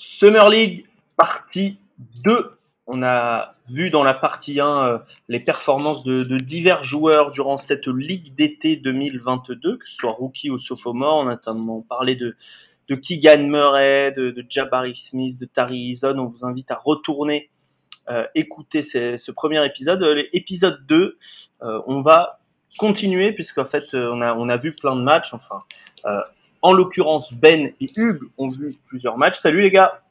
Summer League, partie 2. On a vu dans la partie 1 les performances de divers joueurs durant cette Ligue d'été 2022, que ce soit rookie ou sophomore. On a notamment parlé de Keegan Murray, de Jabari Smith, de Tari Eason. On vous invite à retourner écouter ce premier épisode. L'épisode 2, on va continuer, puisqu'en fait, on a vu plein de matchs. Enfin, en l'occurrence, Ben et Hugues ont vu plusieurs matchs. Salut les gars.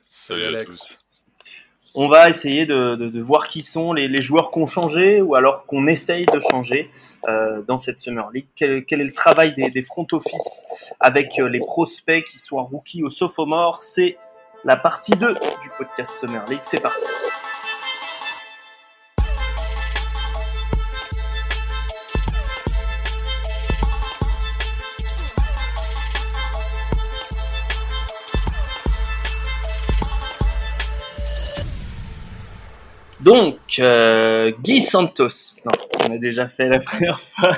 Salut à tous. On va essayer de voir qui sont les joueurs qu'on changeait ou alors qu'on essaye de changer dans cette Summer League. Quel est le travail des front office avec les prospects, qu'ils soient rookies ou sophomores? C'est la partie 2 du podcast Summer League. C'est parti. Donc, Guy Santos. Non, on a déjà fait la première fois.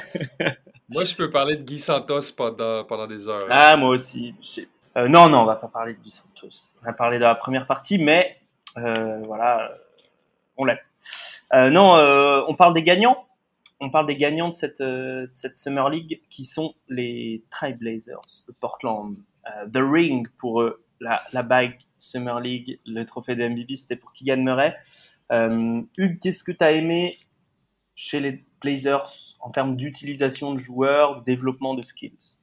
Moi, je peux parler de Guy Santos pendant des heures. Ah, moi aussi. Non, on va pas parler de Guy Santos. On va parler de la première partie, mais voilà, on l'a. On parle des gagnants. On parle des gagnants de cette Summer League, qui sont les Trail Blazers de Portland. The Ring pour eux. La bague Summer League, le trophée de MVP, c'était pour Keegan Murray. Hugues, qu'est-ce que tu as aimé chez les Blazers en termes d'utilisation de joueurs, de développement de skills?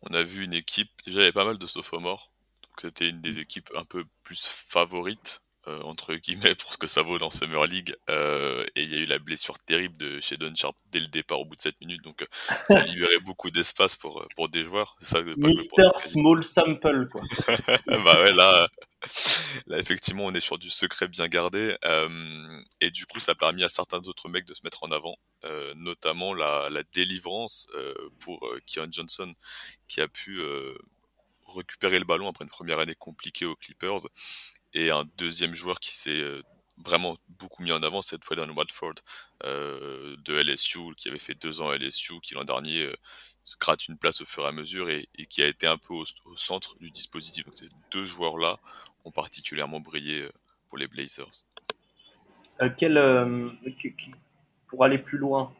On a vu une équipe, déjà il y avait pas mal de sophomores, donc c'était une des équipes un peu plus favorites, entre guillemets, pour ce que ça vaut dans Summer League, et il y a eu la blessure terrible de chez Don Sharp dès le départ au bout de 7 minutes, donc ça libérait beaucoup d'espace pour des joueurs. C'est ça, pas Mister Small Sample, quoi. Bah ouais, là effectivement on est sur du secret bien gardé, et du coup ça a permis à certains autres mecs de se mettre en avant, notamment la délivrance pour Keon Johnson, qui a pu récupérer le ballon après une première année compliquée aux Clippers. Et un deuxième joueur qui s'est vraiment beaucoup mis en avant, c'est Trail Blazers de LSU, qui avait fait 2 ans à LSU, qui l'an dernier se gratte une place au fur et à mesure et qui a été un peu au centre du dispositif. Donc ces deux joueurs-là ont particulièrement brillé pour les Blazers. Pour aller plus loin,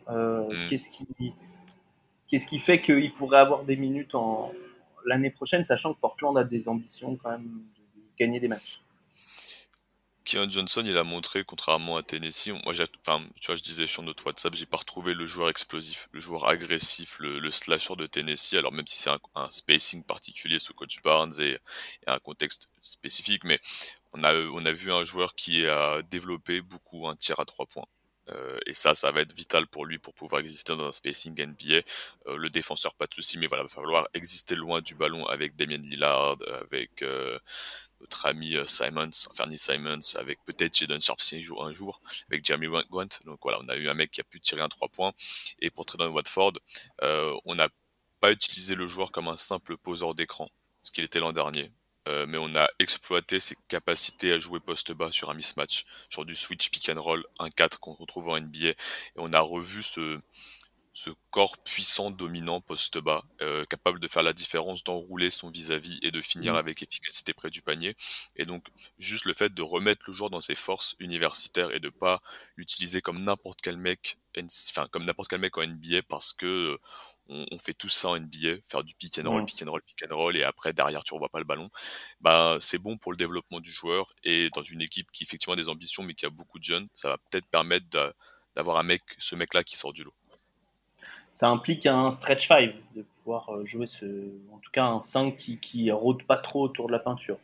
qu'est-ce qui fait qu'il pourrait avoir des minutes l'année prochaine, sachant que Portland a des ambitions quand même de gagner des matchs? Keon Johnson, il a montré, contrairement à Tennessee, moi, je disais sur notre WhatsApp, j'ai pas retrouvé le joueur explosif, le joueur agressif, le slasher de Tennessee. Alors même si c'est un spacing particulier sous coach Barnes et un contexte spécifique, mais on a vu un joueur qui a développé beaucoup un tir à 3 points. Et ça va être vital pour lui pour pouvoir exister dans un spacing NBA. Le défenseur, pas de souci, mais voilà, il va falloir exister loin du ballon avec Damien Lillard, avec notre ami Fernie Simons, avec peut-être Jaden Sharp un jour, avec Jeremy Grant. Donc voilà, on a eu un mec qui a pu tirer un 3 points. Et pour Trail Blazers, on n'a pas utilisé le joueur comme un simple poseur d'écran, ce qu'il était l'an dernier. Mais on a exploité ses capacités à jouer poste bas sur un mismatch, genre du switch pick and roll 1-4 qu'on retrouve en NBA, et on a revu ce corps puissant, dominant, poste bas, capable de faire la différence, d'enrouler son vis-à-vis et de finir avec efficacité près du panier. Et donc juste le fait de remettre le joueur dans ses forces universitaires et de pas l'utiliser comme n'importe quel mec en NBA, parce que on fait tout ça en NBA, faire du pick and roll, et après derrière tu revois pas le ballon. Bah c'est bon pour le développement du joueur, et dans une équipe qui effectivement a des ambitions mais qui a beaucoup de jeunes, ça va peut-être permettre d'avoir ce mec-là qui sort du lot. Ça implique un stretch 5, de pouvoir jouer en tout cas un 5 qui rôde pas trop autour de la peinture.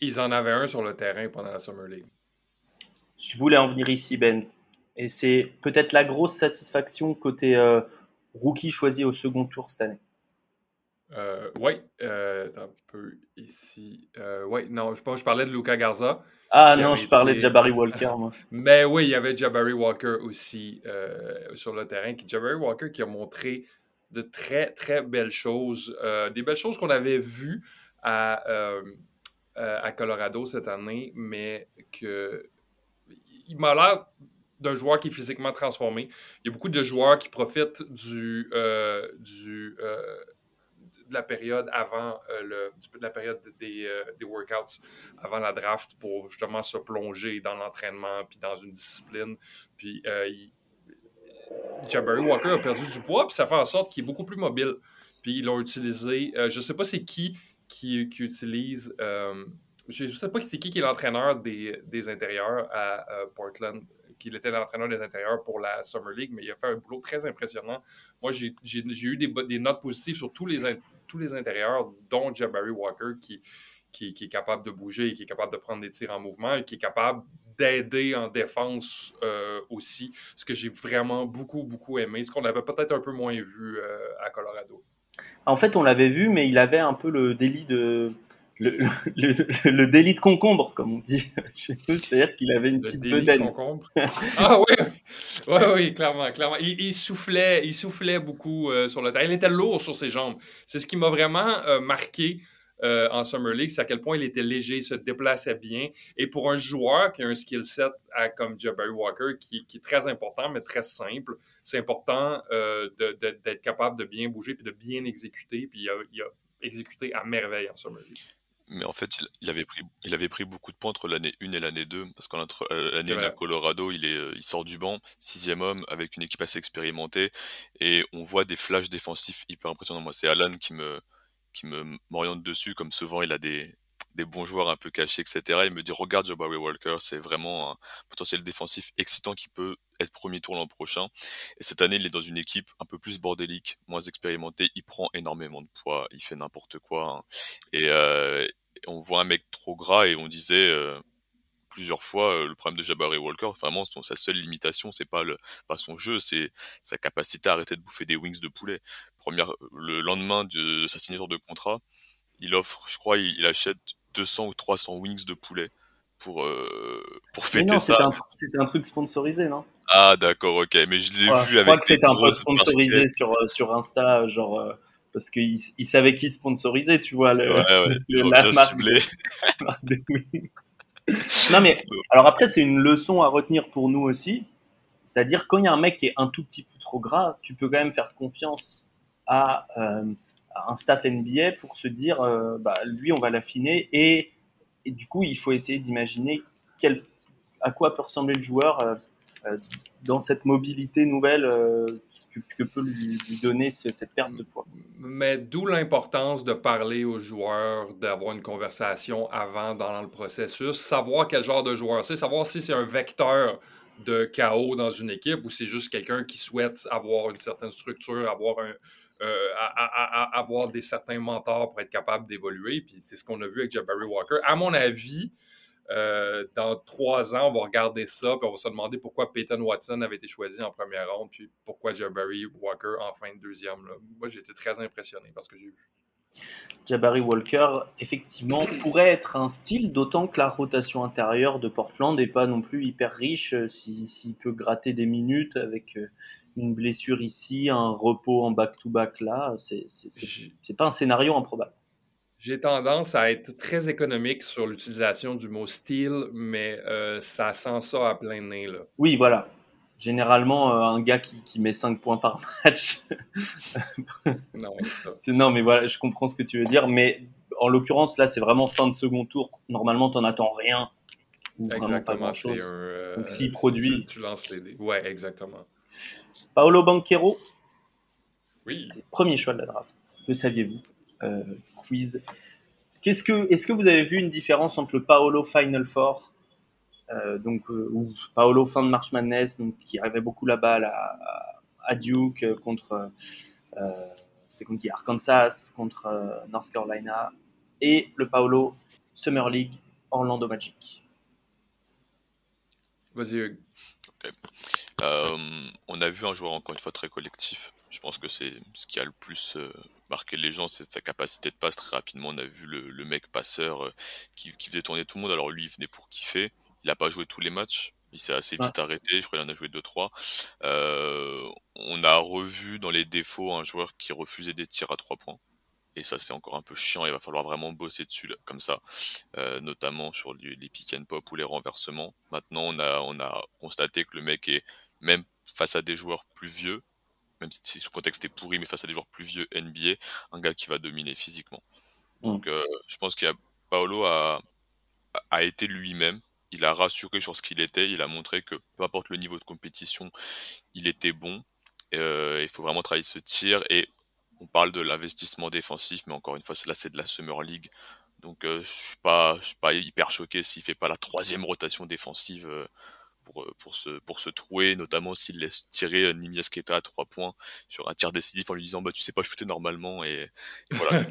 Ils en avaient un sur le terrain pendant la Summer League. Je voulais en venir ici, Ben, et c'est peut-être la grosse satisfaction côté rookie choisi au second tour cette année. Je parlais de Luka Garza. Ah non, je parlais de Jabari Walker, moi. Mais oui, il y avait Jabari Walker aussi sur le terrain. Jabari Walker qui a montré de très, très belles choses. Des belles choses qu'on avait vues à Colorado cette année, mais il m'a l'air d'un joueur qui est physiquement transformé. Il y a beaucoup de joueurs qui profitent du de la période avant la période des workouts avant la draft pour justement se plonger dans l'entraînement puis dans une discipline. Puis Jabari Walker a perdu du poids puis ça fait en sorte qu'il est beaucoup plus mobile. Puis ils l'ont utilisé. Je sais pas c'est qui utilise. Je sais pas c'est qui est l'entraîneur des intérieurs à Portland. Qu'il était l'entraîneur des intérieurs pour la Summer League, mais il a fait un boulot très impressionnant. Moi, j'ai eu des notes positives sur tous les intérieurs, dont Jabari Walker, qui est capable de bouger, qui est capable de prendre des tirs en mouvement et qui est capable d'aider en défense aussi, ce que j'ai vraiment beaucoup aimé, ce qu'on avait peut-être un peu moins vu à Colorado. En fait, on l'avait vu, mais il avait un peu le délit de... Le délit de concombre, comme on dit chez nous, c'est-à-dire qu'il avait une petite bedaine. Le délit de concombre. Ah oui, clairement. Il soufflait beaucoup sur le terrain. Il était lourd sur ses jambes. C'est ce qui m'a vraiment marqué en Summer League, c'est à quel point il était léger, il se déplaçait bien. Et pour un joueur qui a un skill set comme Jabari Walker, qui est très important, mais très simple, c'est important d'être capable de bien bouger puis de bien exécuter. Puis il a exécuté à merveille en Summer League. Mais en fait, il avait pris beaucoup de points entre l'année 1 et l'année 2, parce qu'en l'année 1 à Colorado, il sort du banc, 6e homme, avec une équipe assez expérimentée, et on voit des flashs défensifs hyper impressionnants. Moi, c'est Alan qui m'oriente dessus, comme souvent, il a des bons joueurs un peu cachés, etc. Il me dit, regarde Jabari Walker, c'est vraiment un potentiel défensif excitant qui peut être premier tour l'an prochain. Et cette année, il est dans une équipe un peu plus bordélique, moins expérimentée. Il prend énormément de poids, il fait n'importe quoi. Hein. Et on voit un mec trop gras et on disait plusieurs fois le problème de Jabari Walker, vraiment, sa seule limitation, c'est pas son jeu, c'est sa capacité à arrêter de bouffer des wings de poulet. Le lendemain de sa signature de contrat, il offre, je crois, il achète 200 ou 300 wings de poulet pour fêter ça. C'était un truc sponsorisé, non? Ah d'accord, ok, mais je l'ai vu avec des grosses baskets. Je crois que c'était un peu sponsorisé sur Insta, genre parce qu'il savait qui sponsorisait, tu vois, la marque de wings. Non mais, alors après c'est une leçon à retenir pour nous aussi, c'est-à-dire quand il y a un mec qui est un tout petit peu trop gras, tu peux quand même faire confiance à un staff NBA pour se dire lui on va l'affiner et du coup il faut essayer d'imaginer à quoi peut ressembler le joueur dans cette mobilité nouvelle que peut lui donner cette perte de poids. Mais d'où l'importance de parler aux joueurs, d'avoir une conversation avant dans le processus, savoir quel genre de joueur c'est, savoir si c'est un vecteur de chaos dans une équipe ou c'est juste quelqu'un qui souhaite avoir une certaine structure, avoir avoir des certains mentors pour être capable d'évoluer. Puis c'est ce qu'on a vu avec Jabari Walker. À mon avis, dans 3 ans, on va regarder ça puis on va se demander pourquoi Peyton Watson avait été choisi en première ronde puis pourquoi Jabari Walker en fin de deuxième. Là. Moi, j'ai été très impressionné par ce que j'ai vu. Jabari Walker, effectivement, pourrait être un style, d'autant que la rotation intérieure de Portland n'est pas non plus hyper riche. S'il peut gratter des minutes avec une blessure ici, un repos en back-to-back là, c'est pas un scénario improbable. J'ai tendance à être très économique sur l'utilisation du mot « style », mais ça sent ça à plein nez, là. Oui, voilà. Généralement, un gars qui met 5 points par match. Non, mais voilà, je comprends ce que tu veux dire. Mais en l'occurrence, là, c'est vraiment fin de second tour. Normalement, tu n'en attends rien. Exactement. C'est donc, s'il produit... Tu lances les dés. Ouais, exactement. Paolo Banquero. Oui. Premier choix de la draft. Le saviez-vous? Quiz. Est-ce que vous avez vu une différence entre le Paolo Final Four ou Paolo fin de March Madness, donc, qui arrivait beaucoup là-bas à Duke contre c'était contre Arkansas, contre North Carolina, et le Paolo Summer League Orlando Magic? Vas-y Hugues. Okay. On a vu un joueur encore une fois très collectif. Je pense que c'est ce qui a le plus marqué les gens, c'est sa capacité de passe très rapidement. On a vu le mec passeur qui faisait tourner tout le monde. Alors lui, il venait pour kiffer. Il n'a pas joué tous les matchs. Il s'est assez vite arrêté. Je crois qu'il en a joué 2-3. On a revu dans les défauts un joueur qui refusait des tirs à 3 points. Et ça, c'est encore un peu chiant. Il va falloir vraiment bosser dessus là, comme ça, notamment sur les pick and pop ou les renversements. Maintenant, on a constaté que le mec est, même face à des joueurs plus vieux, même si son contexte est pourri, mais face à des joueurs plus vieux NBA, un gars qui va dominer physiquement. Donc je pense que Paolo a été lui-même, il a rassuré sur ce qu'il était, il a montré que peu importe le niveau de compétition, il était bon. Il faut vraiment travailler ce tir, et on parle de l'investissement défensif, mais encore une fois, là c'est de la Summer League. Donc je suis pas hyper choqué s'il fait pas la troisième rotation défensive pour se trouer, notamment s'il laisse tirer Neemias Queta à 3 points sur un tir décisif en lui disant bah tu sais pas shooter normalement, et voilà.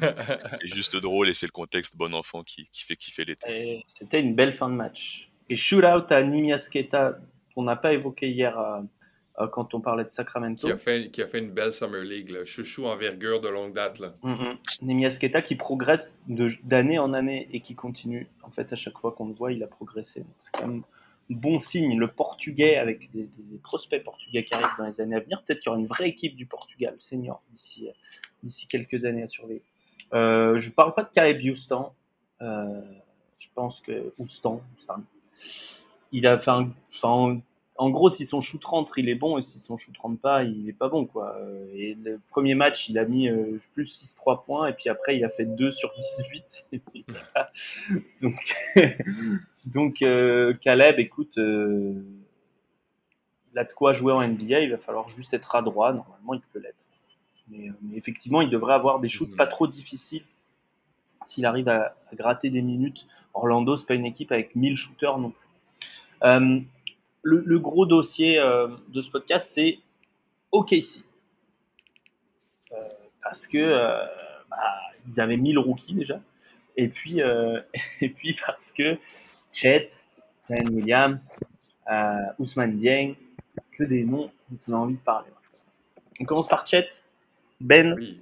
C'est juste drôle, et c'est le contexte bon enfant qui fait kiffer l'été. Et c'était une belle fin de match. Et shoot-out à Neemias Queta qu'on n'a pas évoqué hier quand on parlait de Sacramento. Qui a fait une belle Summer League, là. Chouchou envergure de longue date. Là. Neemias Queta qui progresse d'année en année et qui continue. En fait, à chaque fois qu'on le voit, il a progressé. Donc, c'est quand même bon signe. Le Portugais, avec des prospects portugais qui arrivent dans les années à venir, peut-être qu'il y aura une vraie équipe du Portugal senior d'ici quelques années à surveiller. Je ne parle pas de Caleb Houstan. Je pense que Houstan, il a fait en gros, si son shoot rentre, il est bon, et si son shoot rentre pas, il est pas bon, quoi. Et le premier match, il a mis plus 6-3 points, et puis après, il a fait 2 sur 18. Et puis, voilà. Donc, Caleb, écoute, il a de quoi jouer en NBA, il va falloir juste être adroit, normalement, il peut l'être. Mais effectivement, il devrait avoir des shoots pas trop difficiles s'il arrive à gratter des minutes. Orlando, c'est pas une équipe avec 1000 shooters non plus. Le gros dossier de ce podcast, c'est OKC. Parce que ils avaient mis le rookie déjà. Et puis parce que Chet, Jalen Williams, Ousmane Dieng, que des noms dont on a envie de parler. On commence par Chet. Ben,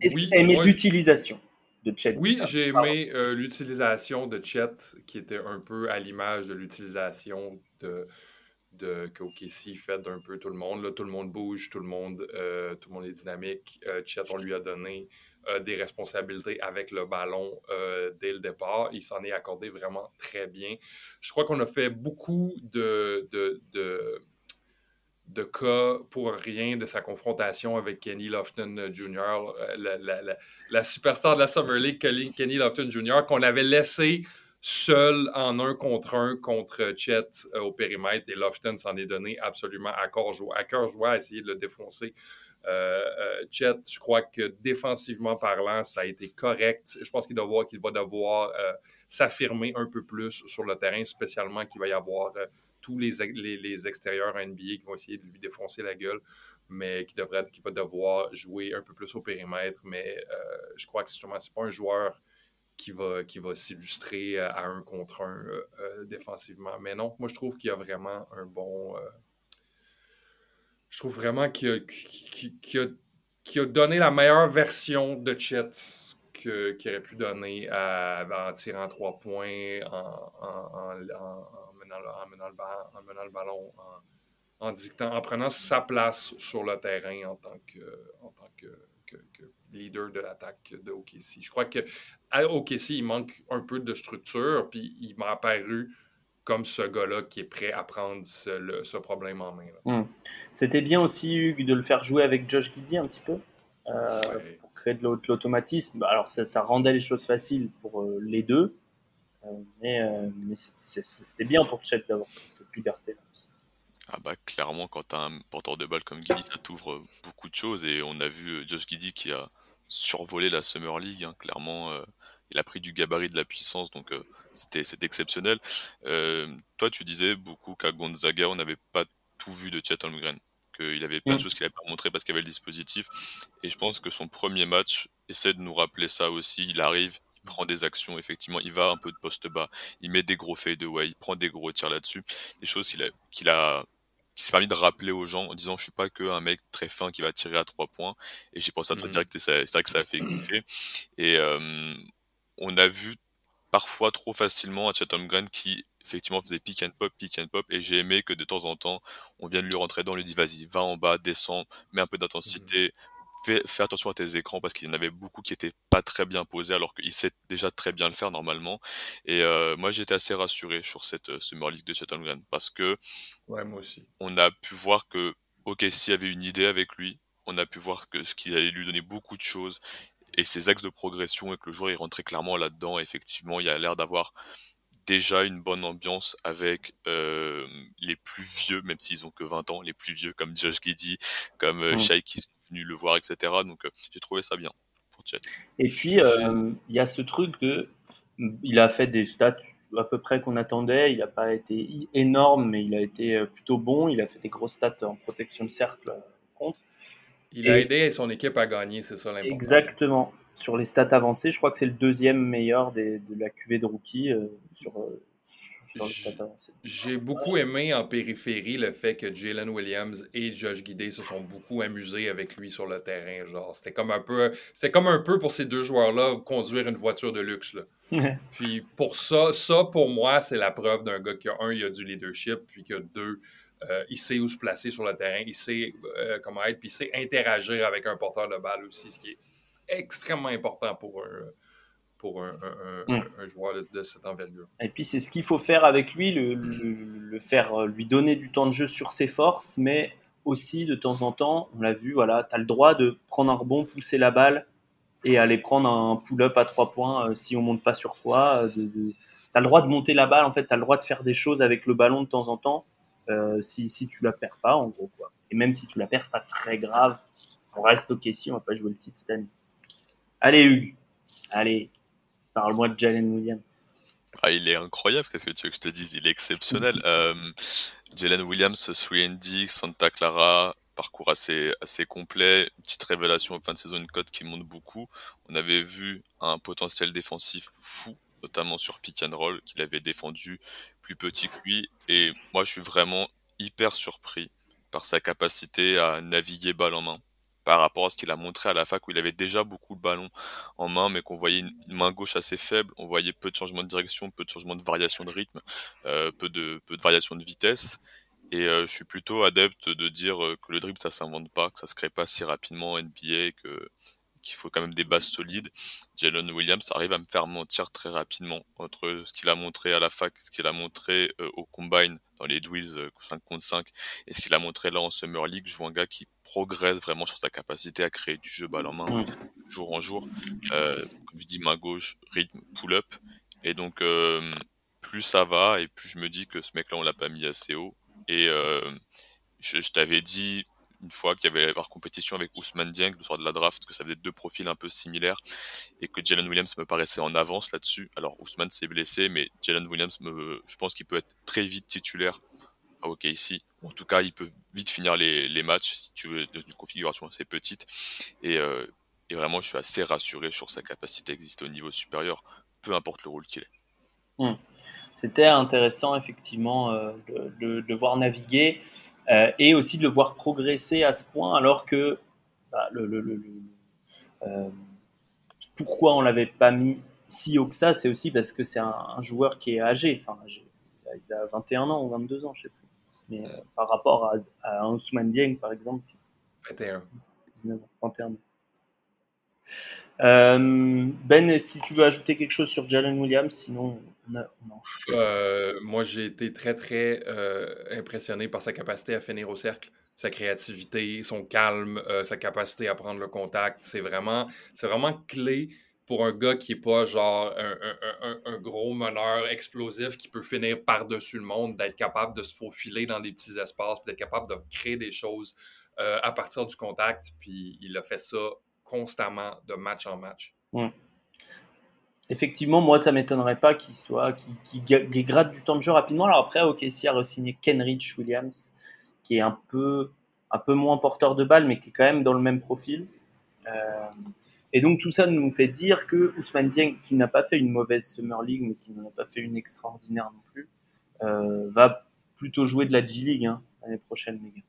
est-ce que tu as aimé l'utilisation de Chet? Oui, j'ai aimé l'utilisation de Chet, qui était un peu à l'image de l'utilisation qu'OKC fait d'un peu tout le monde. Là, tout le monde bouge, tout le monde est dynamique. Chet, on lui a donné des responsabilités avec le ballon dès le départ. Il s'en est accordé vraiment très bien. Je crois qu'on a fait beaucoup de cas pour rien de sa confrontation avec Kenny Lofton Jr., la superstar de la Summer League, Kenny Lofton Jr., qu'on avait laissé seul en 1 contre 1 contre Chet au périmètre, et Lofton s'en est donné absolument à cœur joie à essayer de le défoncer. Chet, je crois que défensivement parlant, ça a été correct. Je pense qu'il va devoir s'affirmer un peu plus sur le terrain, spécialement qu'il va y avoir tous les extérieurs NBA qui vont essayer de lui défoncer la gueule, mais qui va devoir jouer un peu plus au périmètre. Mais je crois que justement, c'est pas un joueur qui va s'illustrer à 1 contre 1 défensivement. Mais non, moi, je trouve qu'il y a vraiment un bon... Je trouve vraiment qu'il a donné la meilleure version de Chet qu'il aurait pu donner en tirant 3 points, en menant le ballon, en dictant, en prenant sa place sur le terrain en tant que leader de l'attaque de OKC. Je crois qu'à OKC, il manque un peu de structure, puis il m'a apparu comme ce gars-là qui est prêt à prendre ce problème en main. C'était bien aussi, Hugues, de le faire jouer avec Josh Giddey un petit peu, pour créer de l'automatisme. Alors, ça rendait les choses faciles pour les deux, mais c'était bien pour Chet d'avoir cette liberté-là aussi. Ah bah clairement, quand tu as un porteur de balle comme Giddey, ça t'ouvre beaucoup de choses, et on a vu Josh Giddey qui a survolé la Summer League, hein, clairement... Il a pris du gabarit, de la puissance, donc c'était exceptionnel. Toi, tu disais beaucoup qu'à Gonzaga, on n'avait pas tout vu de Chet Holmgren, qu'il avait plein de choses qu'il n'avait pas montrées parce qu'il y avait le dispositif. Et je pense que son premier match essaie de nous rappeler ça aussi. Il arrive, il prend des actions, effectivement, il va un peu de poste bas, il met des gros fadeaway, il prend des gros tirs là-dessus, des choses qu'il s'est permis de rappeler aux gens en disant je suis pas que un mec très fin qui va tirer à 3 points. Et j'ai pensé à toi direct, et c'est vrai que ça a fait kiffer. Et on a vu parfois trop facilement à Chet Holmgren qui effectivement faisait pick and pop, et j'ai aimé que de temps en temps on vienne lui rentrer dedans, on lui dit vas-y, va en bas, descends, mets un peu d'intensité, fais attention à tes écrans parce qu'il y en avait beaucoup qui étaient pas très bien posés alors qu'il sait déjà très bien le faire normalement. Et moi j'étais assez rassuré sur cette Summer League de Chet Holmgren parce que moi aussi. On a pu voir que OKC avait une idée avec lui, on a pu voir que ce qu'il allait lui donner beaucoup de choses et ses axes de progression et que le joueur il rentrait clairement là-dedans. Et effectivement, il a l'air d'avoir déjà une bonne ambiance avec les plus vieux, même s'ils ont que 20 ans, les plus vieux comme Josh Giddey, comme Shai qui sont venus le voir, etc. Donc j'ai trouvé ça bien pour Chet. Et puis il y a ce truc de, il a fait des stats à peu près qu'on attendait, il n'a pas été énorme mais il a été plutôt bon, il a fait des grosses stats en protection de cercle contre. Il a aidé son équipe à gagner, c'est ça l'important. Exactement. Sur les stats avancées, je crois que c'est le deuxième meilleur de la QV de rookie sur les stats avancées. J'ai beaucoup aimé en périphérie le fait que Jalen Williams et Josh Giddey se sont beaucoup amusés avec lui sur le terrain. Genre, c'était comme un peu pour ces deux joueurs-là conduire une voiture de luxe. Là. Puis pour ça pour moi, c'est la preuve d'un gars qui a il a du leadership, puis que deux, il sait où se placer sur le terrain, il sait comment être, puis il sait interagir avec un porteur de balle aussi, ce qui est extrêmement important pour un joueur de cette envergure. Et puis c'est ce qu'il faut faire avec lui, le faire lui donner du temps de jeu sur ses forces, mais aussi de temps en temps, on l'a vu, voilà, tu as le droit de prendre un rebond, pousser la balle et aller prendre un pull-up à 3 points si on monte pas sur toi. Tu as le droit de monter la balle, en fait, tu as le droit de faire des choses avec le ballon de temps en temps si tu la perds pas, en gros, quoi. Et même si tu la perds, c'est pas très grave. On reste au Casey, on va pas jouer le titre cette année. Allez Hugues, parle-moi de Jalen Williams. Ah, il est incroyable, qu'est-ce que tu veux que je te dise, il est exceptionnel. Jalen Williams, 3&D, Santa Clara, parcours assez complet, une petite révélation en fin de saison, une cote qui monte beaucoup. On avait vu un potentiel défensif fou, notamment sur pick and roll, qu'il avait défendu plus petit que lui. Et moi, je suis vraiment hyper surpris par sa capacité à naviguer balle en main, par rapport à ce qu'il a montré à la fac où il avait déjà beaucoup de ballons en main, mais qu'on voyait une main gauche assez faible, on voyait peu de changements de direction, peu de changements de variation de rythme, peu de variation de vitesse. Et je suis plutôt adepte de dire que le dribble, ça s'invente pas, que ça se crée pas si rapidement en NBA, qu'il faut quand même des bases solides. Jalen Williams arrive à me faire mentir très rapidement entre ce qu'il a montré à la fac, ce qu'il a montré au Combine, dans les drills 5 contre 5, et ce qu'il a montré là en Summer League. Je vois un gars qui progresse vraiment sur sa capacité à créer du jeu balle en main, jour en jour. Comme je dis, main gauche, rythme, pull-up. Et donc, plus ça va, et plus je me dis que ce mec-là, on l'a pas mis assez haut. Et je t'avais dit une fois qu'il y avait par compétition avec Ousmane Dieng le soir de la draft, que ça faisait deux profils un peu similaires et que Jalen Williams me paraissait en avance là-dessus. Alors Ousmane s'est blessé, mais Jalen Williams, je pense qu'il peut être très vite titulaire à OKC. En tout cas, il peut vite finir les matchs si tu veux, dans une configuration assez petite. Et vraiment, je suis assez rassuré sur sa capacité à exister au niveau supérieur, peu importe le rôle qu'il ait. C'était intéressant, effectivement, de voir naviguer. Et aussi de le voir progresser à ce point, alors que pourquoi on l'avait pas mis si haut que ça, c'est aussi parce que c'est un joueur qui est âgé, enfin âgé, il a 21 ans ou 22 ans, je sais plus, mais par rapport à Ousmane Dieng par exemple, 21 ans. Ben, si tu veux ajouter quelque chose sur Jalen Williams, sinon on enchaîne. Moi, j'ai été très, très impressionné par sa capacité à finir au cercle, sa créativité, son calme, sa capacité à prendre le contact. C'est vraiment clé pour un gars qui n'est pas genre un gros meneur explosif qui peut finir par-dessus le monde, d'être capable de se faufiler dans des petits espaces, d'être capable de créer des choses à partir du contact. Puis il a fait ça constamment, de match en match. Effectivement, moi, ça ne m'étonnerait pas qu'il gratte du temps de jeu rapidement. Alors après, OKC a re-signé Kenrich Williams, qui est un peu moins porteur de balle, mais qui est quand même dans le même profil. Et donc, tout ça nous fait dire que Ousmane Dieng, qui n'a pas fait une mauvaise Summer League, mais qui n'en a pas fait une extraordinaire non plus, va plutôt jouer de la G-League l'année prochaine, les gars.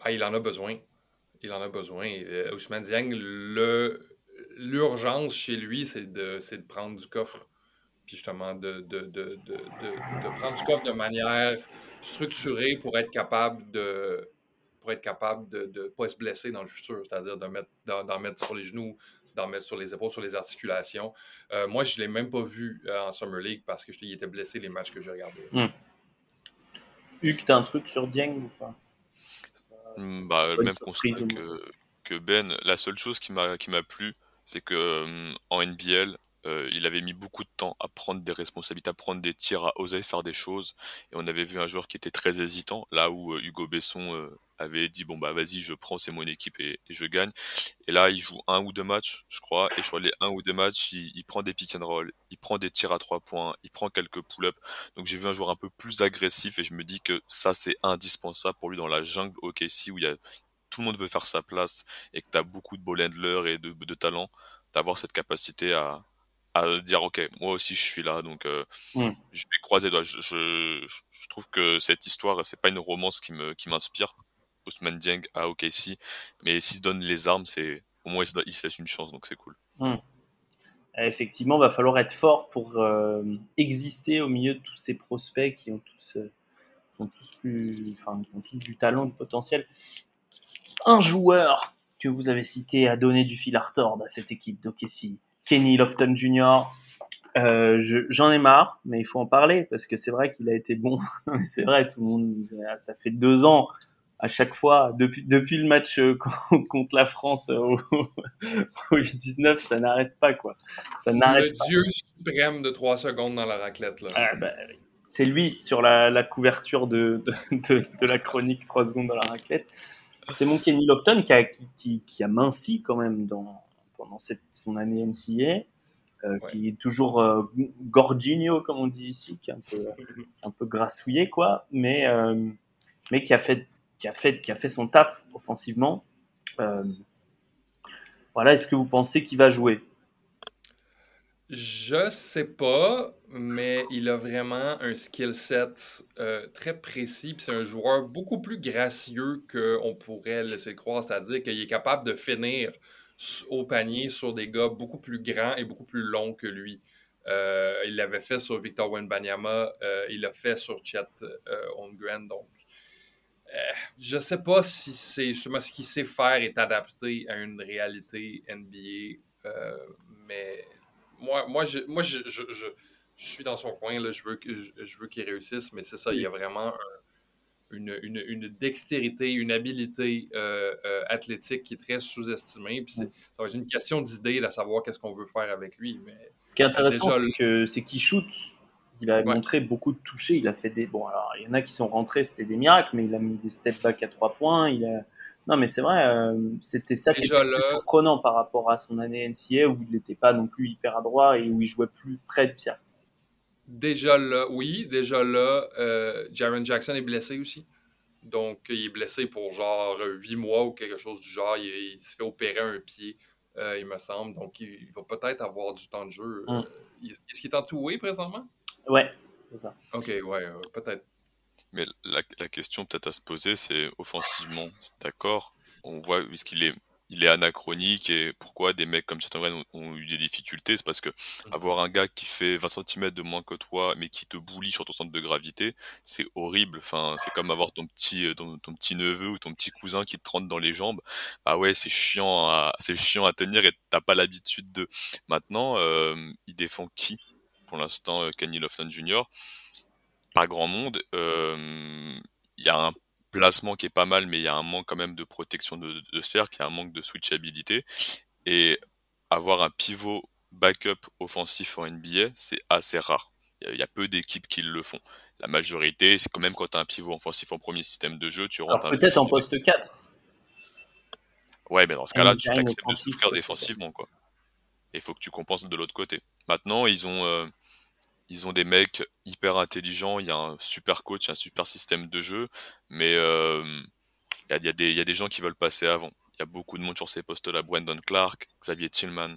Ah, il en a besoin. Il en a besoin. Ousmane Dieng, l'urgence chez lui, c'est de prendre du coffre. Puis justement, de prendre du coffre de manière structurée pour être capable de pour être capable de ne pas se blesser dans le futur, c'est-à-dire d'en mettre sur les genoux, d'en mettre sur les épaules, sur les articulations. Moi, je ne l'ai même pas vu en Summer League parce qu'il était blessé les matchs que j'ai regardés. Hugues, t'as un truc sur Dieng ou pas? Bah, le même constat que Ben. La seule chose qui m'a plu, c'est qu'en NBL, il avait mis beaucoup de temps à prendre des responsabilités, à prendre des tirs, à oser faire des choses. Et on avait vu un joueur qui était très hésitant, là où Hugo Besson avait dit « Bon, bah vas-y, je prends, c'est mon équipe et je gagne. » Et là, il joue un ou deux matchs, je crois. Et je crois les un ou deux matchs, il prend des pick and roll, il prend des tirs à 3 points, il prend quelques pull-ups. Donc j'ai vu un joueur un peu plus agressif et je me dis que ça, c'est indispensable pour lui dans la jungle OKC où tout le monde veut faire sa place et que tu as beaucoup de ball handlers et de talent, d'avoir cette capacité à dire ok, moi aussi je suis là, donc je vais croiser les doigts. Je trouve que cette histoire, c'est pas une romance qui m'inspire. Ousmane Dieng à OKC, mais s'il se donne les armes, c'est au moins il se laisse une chance, donc c'est cool. Effectivement, va falloir être fort pour exister au milieu de tous ces prospects qui ont tous du talent, du potentiel. Un joueur que vous avez cité a donné du fil à retordre à cette équipe d'OKC. Kenny Lofton Jr., j'en ai marre, mais il faut en parler parce que c'est vrai qu'il a été bon. C'est vrai, tout le monde, ça fait 2 ans à chaque fois, depuis le match contre la France au 19, ça n'arrête pas, quoi. Ça n'arrête pas. Le dieu suprême de 3 secondes dans la raclette, là. Ah, bah, c'est lui sur la couverture de la chronique 3 secondes dans la raclette. C'est mon Kenny Lofton qui a minci quand même pendant son année NCAA, qui est toujours gorginho, comme on dit ici, qui est un peu grassouillé, quoi, mais qui a fait son taf offensivement. Voilà, est-ce que vous pensez qu'il va jouer? Je sais pas, mais il a vraiment un skill set très précis. Puis c'est un joueur beaucoup plus gracieux qu'on pourrait laisser croire, c'est-à-dire qu'il est capable de finir au panier sur des gars beaucoup plus grands et beaucoup plus longs que lui. Il l'avait fait sur Victor Wembanyama, il l'a fait sur Chet Holmgren, donc je ne sais pas si c'est justement ce qu'il sait faire est adapté à une réalité NBA, mais moi je suis dans son coin, là, je veux qu'il réussisse, mais c'est ça, il y a vraiment une dextérité, une habileté athlétique qui est très sous-estimée. Puis ça va être une question d'idée de savoir qu'est-ce qu'on veut faire avec lui. Mais ce qui est intéressant, c'est qu'il shoot. Il a montré beaucoup de touchés. Il a fait des... Bon, alors, il y en a qui sont rentrés, c'était des miracles, mais il a mis des step-back à 3 points. Non, mais c'est vrai, c'était ça qui était plus surprenant par rapport à son année NCAA où il n'était pas non plus hyper adroit et où il jouait plus près de cercle. Déjà là, Jaren Jackson est blessé aussi. Donc, il est blessé pour genre 8 mois ou quelque chose du genre. Il se fait opérer un pied, il me semble. Donc, il va peut-être avoir du temps de jeu. Est-ce qu'il est entoué présentement? Ouais, c'est ça. Ok, ouais, peut-être. Mais la question peut-être à se poser, c'est offensivement, d'accord. On voit, est-ce qu'il est... Il est anachronique et pourquoi des mecs comme Chet Holmgren ont eu des difficultés, c'est parce que avoir un gars qui fait 20 cm de moins que toi mais qui te boulie sur ton centre de gravité, c'est horrible. Enfin, c'est comme avoir ton petit neveu ou ton petit cousin qui te rentre dans les jambes. Ah ouais, c'est chiant à tenir et t'as pas l'habitude de. Maintenant, il défend qui pour l'instant? Kenny Lofton Jr. Pas grand monde. Il y a un placement qui est pas mal, mais il y a un manque quand même de protection de cercle, il y a un manque de switchabilité, et avoir un pivot backup offensif en NBA, c'est assez rare. Il y a peu d'équipes qui le font. La majorité, c'est quand même quand tu as un pivot offensif en premier système de jeu, tu rentres peut-être en poste 4. Ouais, mais dans ce cas-là, tu t'acceptes de souffrir défensivement, quoi. Il faut que tu compenses de l'autre côté. Maintenant, ils ont des mecs hyper intelligents, il y a un super coach, un super système de jeu, mais il y a des gens qui veulent passer avant. Il y a beaucoup de monde sur ces postes-là, Brandon Clark, Xavier Tillman,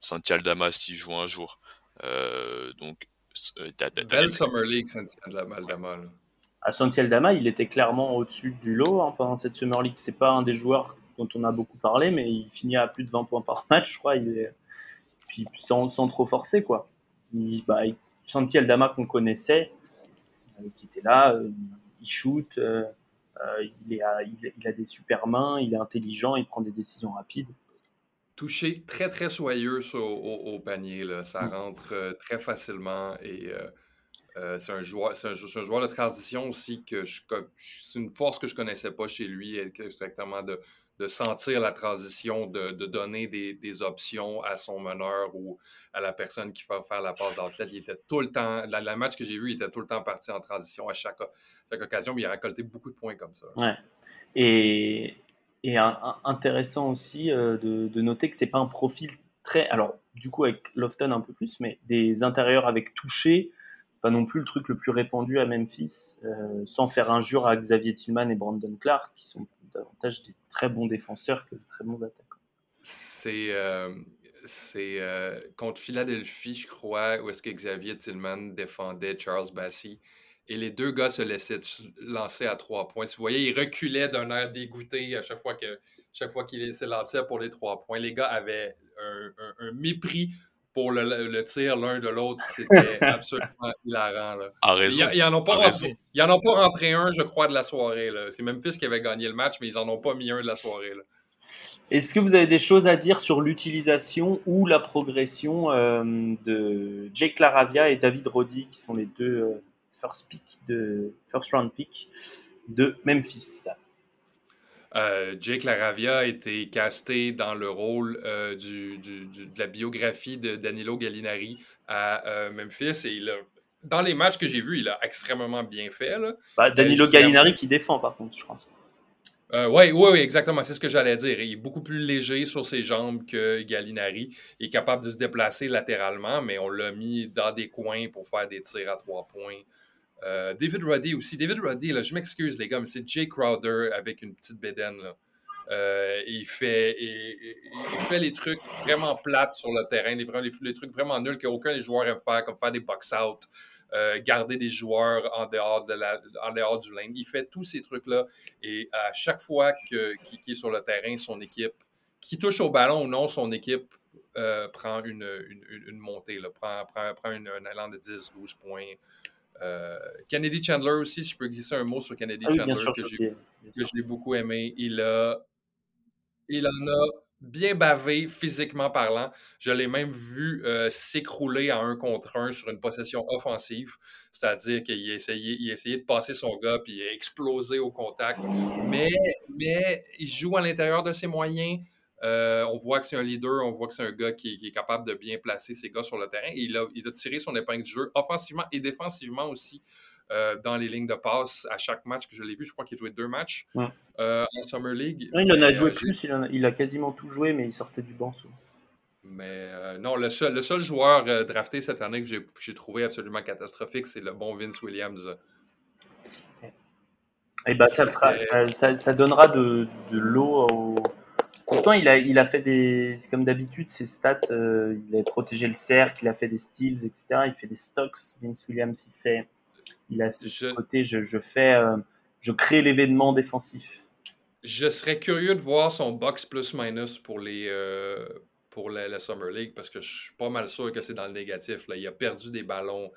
Santiago Damas, il joue un jour. Donc, belle Summer League, Santiago Damas. À Santiago Damas, il était clairement au-dessus du lot pendant cette Summer League. C'est pas un des joueurs dont on a beaucoup parlé, mais il finit à plus de 20 points par match, je crois. Puis sans trop forcer, quoi. Santiago Damas qu'on connaissait, qui était là, il shoot, Il a des super mains, il est intelligent, il prend des décisions rapides. Touché très, très soyeux au panier. Là. Ça rentre très facilement et c'est un joueur de transition aussi que c'est une force que je ne connaissais pas chez lui, exactement de sentir la transition, de donner des options à son meneur ou à la personne qui va faire la passe d'athlète. Il était tout le temps, la match que j'ai vu, il était tout le temps parti en transition à chaque occasion, mais il a récolté beaucoup de points comme ça. Ouais. Et intéressant aussi de noter que c'est pas un profil très... Alors, du coup, avec Lofton un peu plus, mais des intérieurs avec toucher, pas non plus le truc le plus répandu à Memphis, sans faire injure à Xavier Tillman et Brandon Clark, qui sont davantage des très bons défenseurs que des très bons attaquants. C'est contre Philadelphie, je crois, où est-ce que Xavier Tillman défendait Charles Bassey, et les deux gars se laissaient lancer à 3 points. Si vous voyez, ils reculaient d'un air dégoûté à chaque fois qu'ils se lançaient pour les 3 points. Les gars avaient un mépris pour le tir l'un de l'autre, c'était absolument hilarant. Là. Ils n'en ont pas rentré un, je crois, de la soirée. Là. C'est Memphis qui avait gagné le match, mais ils n'en ont pas mis un de la soirée. Là. Est-ce que vous avez des choses à dire sur l'utilisation ou la progression de Jake Laravia et David Roddy, qui sont les deux first round pick de Memphis? Jake Laravia a été casté dans le rôle de la biographie de Danilo Gallinari à Memphis, et dans les matchs que j'ai vus, il a extrêmement bien fait. Là. Bah, Danilo Gallinari qui défend, par contre, je crois. Oui, exactement, c'est ce que j'allais dire. Il est beaucoup plus léger sur ses jambes que Gallinari. Il est capable de se déplacer latéralement, mais on l'a mis dans des coins pour faire des tirs à 3 points. David Roddy aussi. David Roddy, là, je m'excuse les gars, mais c'est Jay Crowder avec une petite bédaine. Là. Il fait les trucs vraiment plates sur le terrain, les trucs vraiment nuls qu'aucun des joueurs aime faire, comme faire des box-out, garder des joueurs en dehors du lane. Il fait tous ces trucs-là, et à chaque fois qu'il est sur le terrain, son équipe, qu'il touche au ballon ou non, son équipe prend une montée, là, prend un allant de 10-12 points. Kennedy Chandler aussi, si je peux glisser un mot sur Kennedy Chandler, que j'ai beaucoup aimé. Il en a bien bavé physiquement parlant. Je l'ai même vu s'écrouler à 1 contre 1 sur une possession offensive, c'est-à-dire qu'il essayait de passer son gars puis il a explosé au contact. Mais il joue à l'intérieur de ses moyens. On voit que c'est un leader, on voit que c'est un gars qui est capable de bien placer ses gars sur le terrain. Et il a tiré son épingle du jeu offensivement et défensivement aussi dans les lignes de passe à chaque match que je l'ai vu. Je crois qu'il jouait 2 matchs en Summer League. Non, il en a joué plus, il a quasiment tout joué, mais il sortait du banc souvent. Mais non, le seul joueur drafté cette année que j'ai trouvé absolument catastrophique, c'est le bon Vince Williams. Et ben, ça donnera de l'eau au... Pourtant, il a fait des, comme d'habitude, ses stats, il a protégé le cercle, il a fait des steals, etc. Il fait des stocks. Vince Williams, je crée l'événement défensif. Je serais curieux de voir son box plus-minus pour la Summer League, parce que je suis pas mal sûr que c'est dans le négatif. Là. Il a perdu des ballons.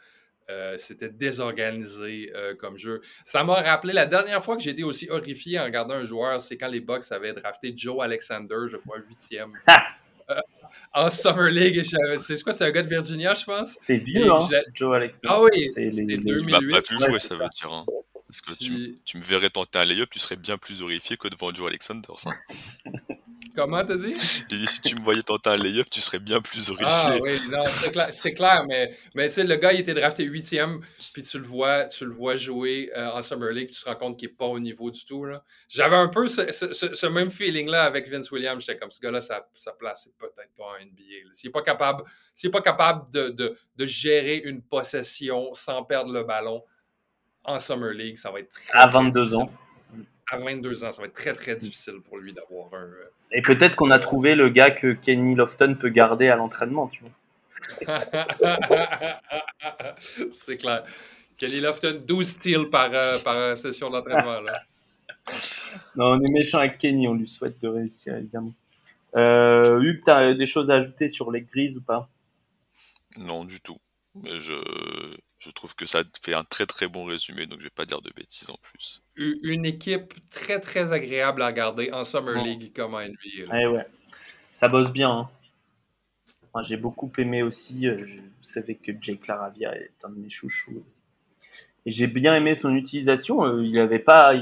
C'était désorganisé comme jeu. Ça m'a rappelé, la dernière fois que j'ai été aussi horrifié en regardant un joueur, c'est quand les Bucks avaient drafté Joe Alexander, je crois, 8e. En Summer League. C'était un gars de Virginia, je pense. C'est vieux, hein, Joe Alexander. Ah oui, c'est 2008. Tu l'as pas vu jouer, ça veut dire. Hein. Parce que tu me verrais tenter un lay-up, tu serais bien plus horrifié que devant Joe Alexander. Ça. Comment t'as dit? J'ai dit, si tu me voyais tenter un lay-up, tu serais bien plus horrifié. Ah oui, non, c'est clair, mais tu sais, le gars, il était drafté 8e, puis tu le vois jouer en Summer League, tu te rends compte qu'il n'est pas au niveau du tout. Là. J'avais un peu ce même feeling-là avec Vince Williams. J'étais comme, ce gars-là, sa place, c'est peut-être pas en NBA. Là. S'il n'est pas capable de gérer une possession sans perdre le ballon en Summer League, ça va être très... À 22 ans. À 22 ans, ça va être très, très difficile pour lui d'avoir un... Et peut-être qu'on a trouvé le gars que Kenny Lofton peut garder à l'entraînement, tu vois. C'est clair. Kenny Lofton, 12 steals par session d'entraînement, là. Non, on est méchant avec Kenny, on lui souhaite de réussir, évidemment. Hugues, t'as des choses à ajouter sur les Grizzlies ou pas? Non, du tout. Mais je trouve que ça fait un très très bon résumé, donc je vais pas dire de bêtises en plus. Une équipe très très agréable à regarder en Summer League comme en NBA. Eh ouais, ça bosse bien. Hein. Moi, j'ai beaucoup aimé aussi, vous savez que Jake Laravia est un de mes chouchous. Et j'ai bien aimé son utilisation, il avait pas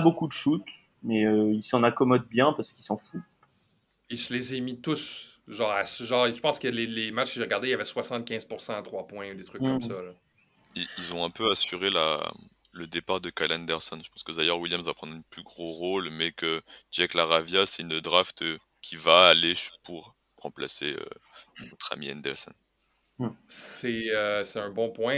beaucoup de shoots, mais il s'en accommode bien parce qu'il s'en fout. Et je les ai mis tous. Genre, je pense que les matchs que j'ai regardés, il y avait 75% à 3 points, des trucs comme ça. Là. Ils ont un peu assuré le départ de Kyle Anderson. Je pense que Xavier Williams va prendre un plus gros rôle, mais que Jake Laravia, c'est une draft qui va aller pour remplacer notre ami Anderson. C'est un bon point.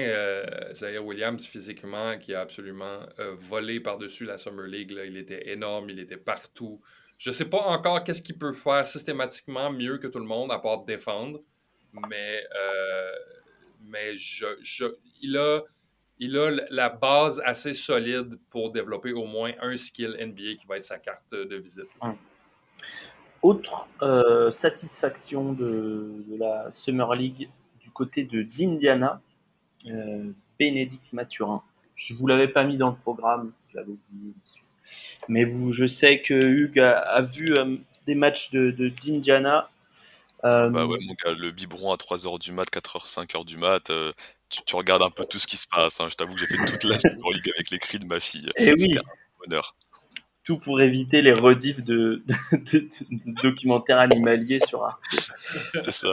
Xavier Williams, physiquement, qui a absolument volé par-dessus la Summer League. Là. Il était énorme, il était partout. Je ne sais pas encore qu'est-ce qu'il peut faire systématiquement mieux que tout le monde à part défendre, mais il a la base assez solide pour développer au moins un skill NBA qui va être sa carte de visite. Autre satisfaction de la Summer League du côté d'Indiana, Bénédicte Mathurin. Je ne vous l'avais pas mis dans le programme, je l'avais oublié dessus. Mais je sais que Hugues a vu des matchs d'Indiana. Bah ouais, mon gars, le biberon à 3h du mat, 4h, 5h du mat, tu regardes un peu tout ce qui se passe. Hein. Je t'avoue que j'ai fait toute la Summer League avec les cris de ma fille. Et oui, un bonheur. Tout pour éviter les rediffs de documentaires animaliers sur Arte. C'est ça.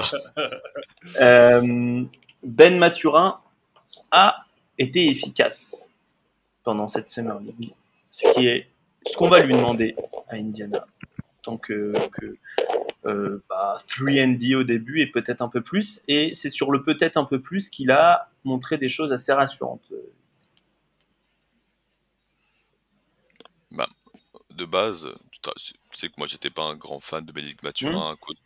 Ben Mathurin a été efficace pendant cette Summer League. Ce qu'on va lui demander à Indiana, tant que 3&D au début et peut-être un peu plus, et c'est sur le peut-être un peu plus qu'il a montré des choses assez rassurantes. Bah, de base, tu sais que moi j'étais pas un grand fan de Bénédicte Mathurin à cause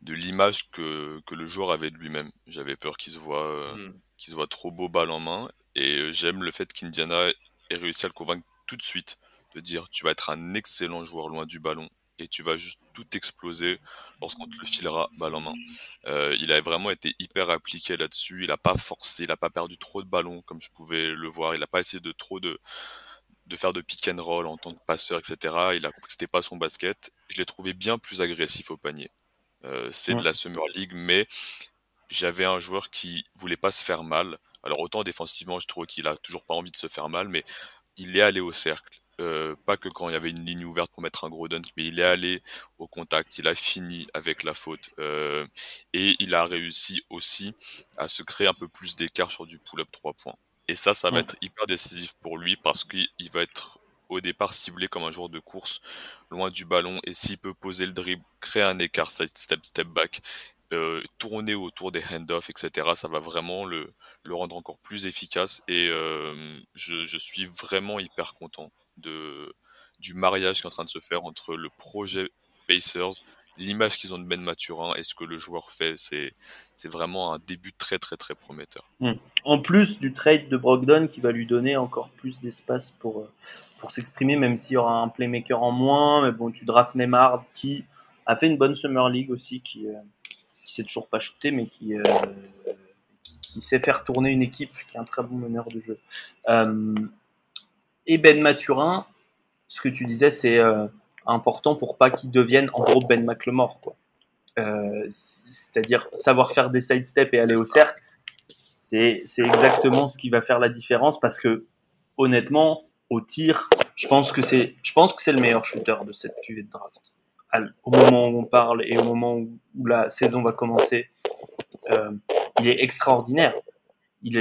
de l'image que le joueur avait de lui-même. J'avais peur qu'il se voit trop beau balle en main, et j'aime le fait qu'Indiana ait réussi à le convaincre tout de suite, de dire tu vas être un excellent joueur loin du ballon et tu vas juste tout exploser lorsqu'on te le filera balle en main. Il a vraiment été hyper appliqué là-dessus, il n'a pas forcé, il n'a pas perdu trop de ballons comme je pouvais le voir, il n'a pas essayé de faire de pick and roll en tant que passeur, etc. Il a compris que ce n'était pas son basket. Je l'ai trouvé bien plus agressif au panier. C'est de la Summer League, mais j'avais un joueur qui ne voulait pas se faire mal. Alors autant défensivement, je trouve qu'il n'a toujours pas envie de se faire mal, mais il est allé au cercle, pas que quand il y avait une ligne ouverte pour mettre un gros dunk, mais il est allé au contact, il a fini avec la faute, et il a réussi aussi à se créer un peu plus d'écart sur du pull-up 3 points. Et ça va être hyper décisif pour lui parce qu'il va être au départ ciblé comme un joueur de course, loin du ballon, et s'il peut poser le dribble, créer un écart, step back, tourner autour des hand-offs, etc. Ça va vraiment le rendre encore plus efficace et je suis vraiment hyper content du mariage qui est en train de se faire entre le projet Pacers, l'image qu'ils ont de Ben Mathurin et ce que le joueur fait. C'est vraiment un début très très très prometteur. En plus du trade de Brogdon qui va lui donner encore plus d'espace pour s'exprimer, même s'il y aura un playmaker en moins. Mais bon, tu drafts Neymar qui a fait une bonne Summer League aussi, qui sait toujours pas shooter, mais qui sait faire tourner une équipe, qui est un très bon meneur de jeu. Et Ben Mathurin, ce que tu disais, c'est important pour pas qu'il devienne en gros Ben McLemore, quoi. C'est-à-dire savoir faire des sidesteps et aller au cercle, c'est exactement ce qui va faire la différence, parce que honnêtement, au tir, je pense que c'est le meilleur shooter de cette cuvée de draft. Au moment où on parle et au moment où la saison va commencer, il est extraordinaire. Il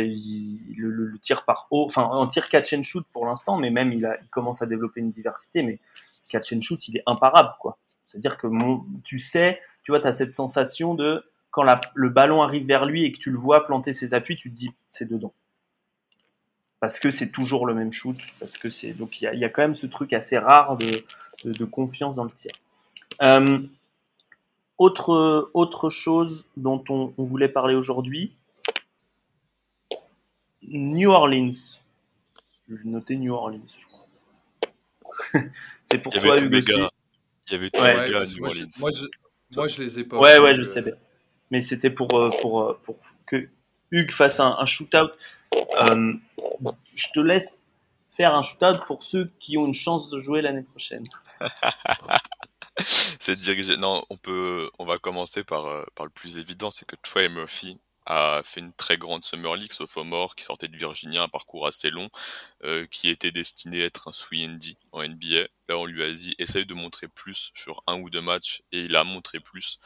tire par haut, enfin en tir catch and shoot pour l'instant, mais même il commence à développer une diversité, mais catch and shoot, il est imparable, quoi. C'est-à-dire que tu as cette sensation de quand le ballon arrive vers lui et que tu le vois planter ses appuis, tu te dis c'est dedans. Parce que c'est toujours le même shoot, parce que c'est donc il y a quand même ce truc assez rare de confiance dans le tir. Autre chose dont on voulait parler aujourd'hui, New Orleans. Je notais New Orleans, je crois. C'est pour toi, Hugo. Il y avait tous les gars à New Orleans. Moi, je les ai pas. Ouais, je sais bien. Mais c'était pour que Hugues fasse un shootout. Je te laisse faire un shootout pour ceux qui ont une chance de jouer l'année prochaine. C'est dire que non, on va commencer par le plus évident, c'est que Trey Murphy a fait une très grande Summer League, sophomore, qui sortait de Virginia, un parcours assez long, qui était destiné à être un 3&D en NBA. Là, on lui a dit, essaye de montrer plus sur un ou deux matchs, et il a montré plus.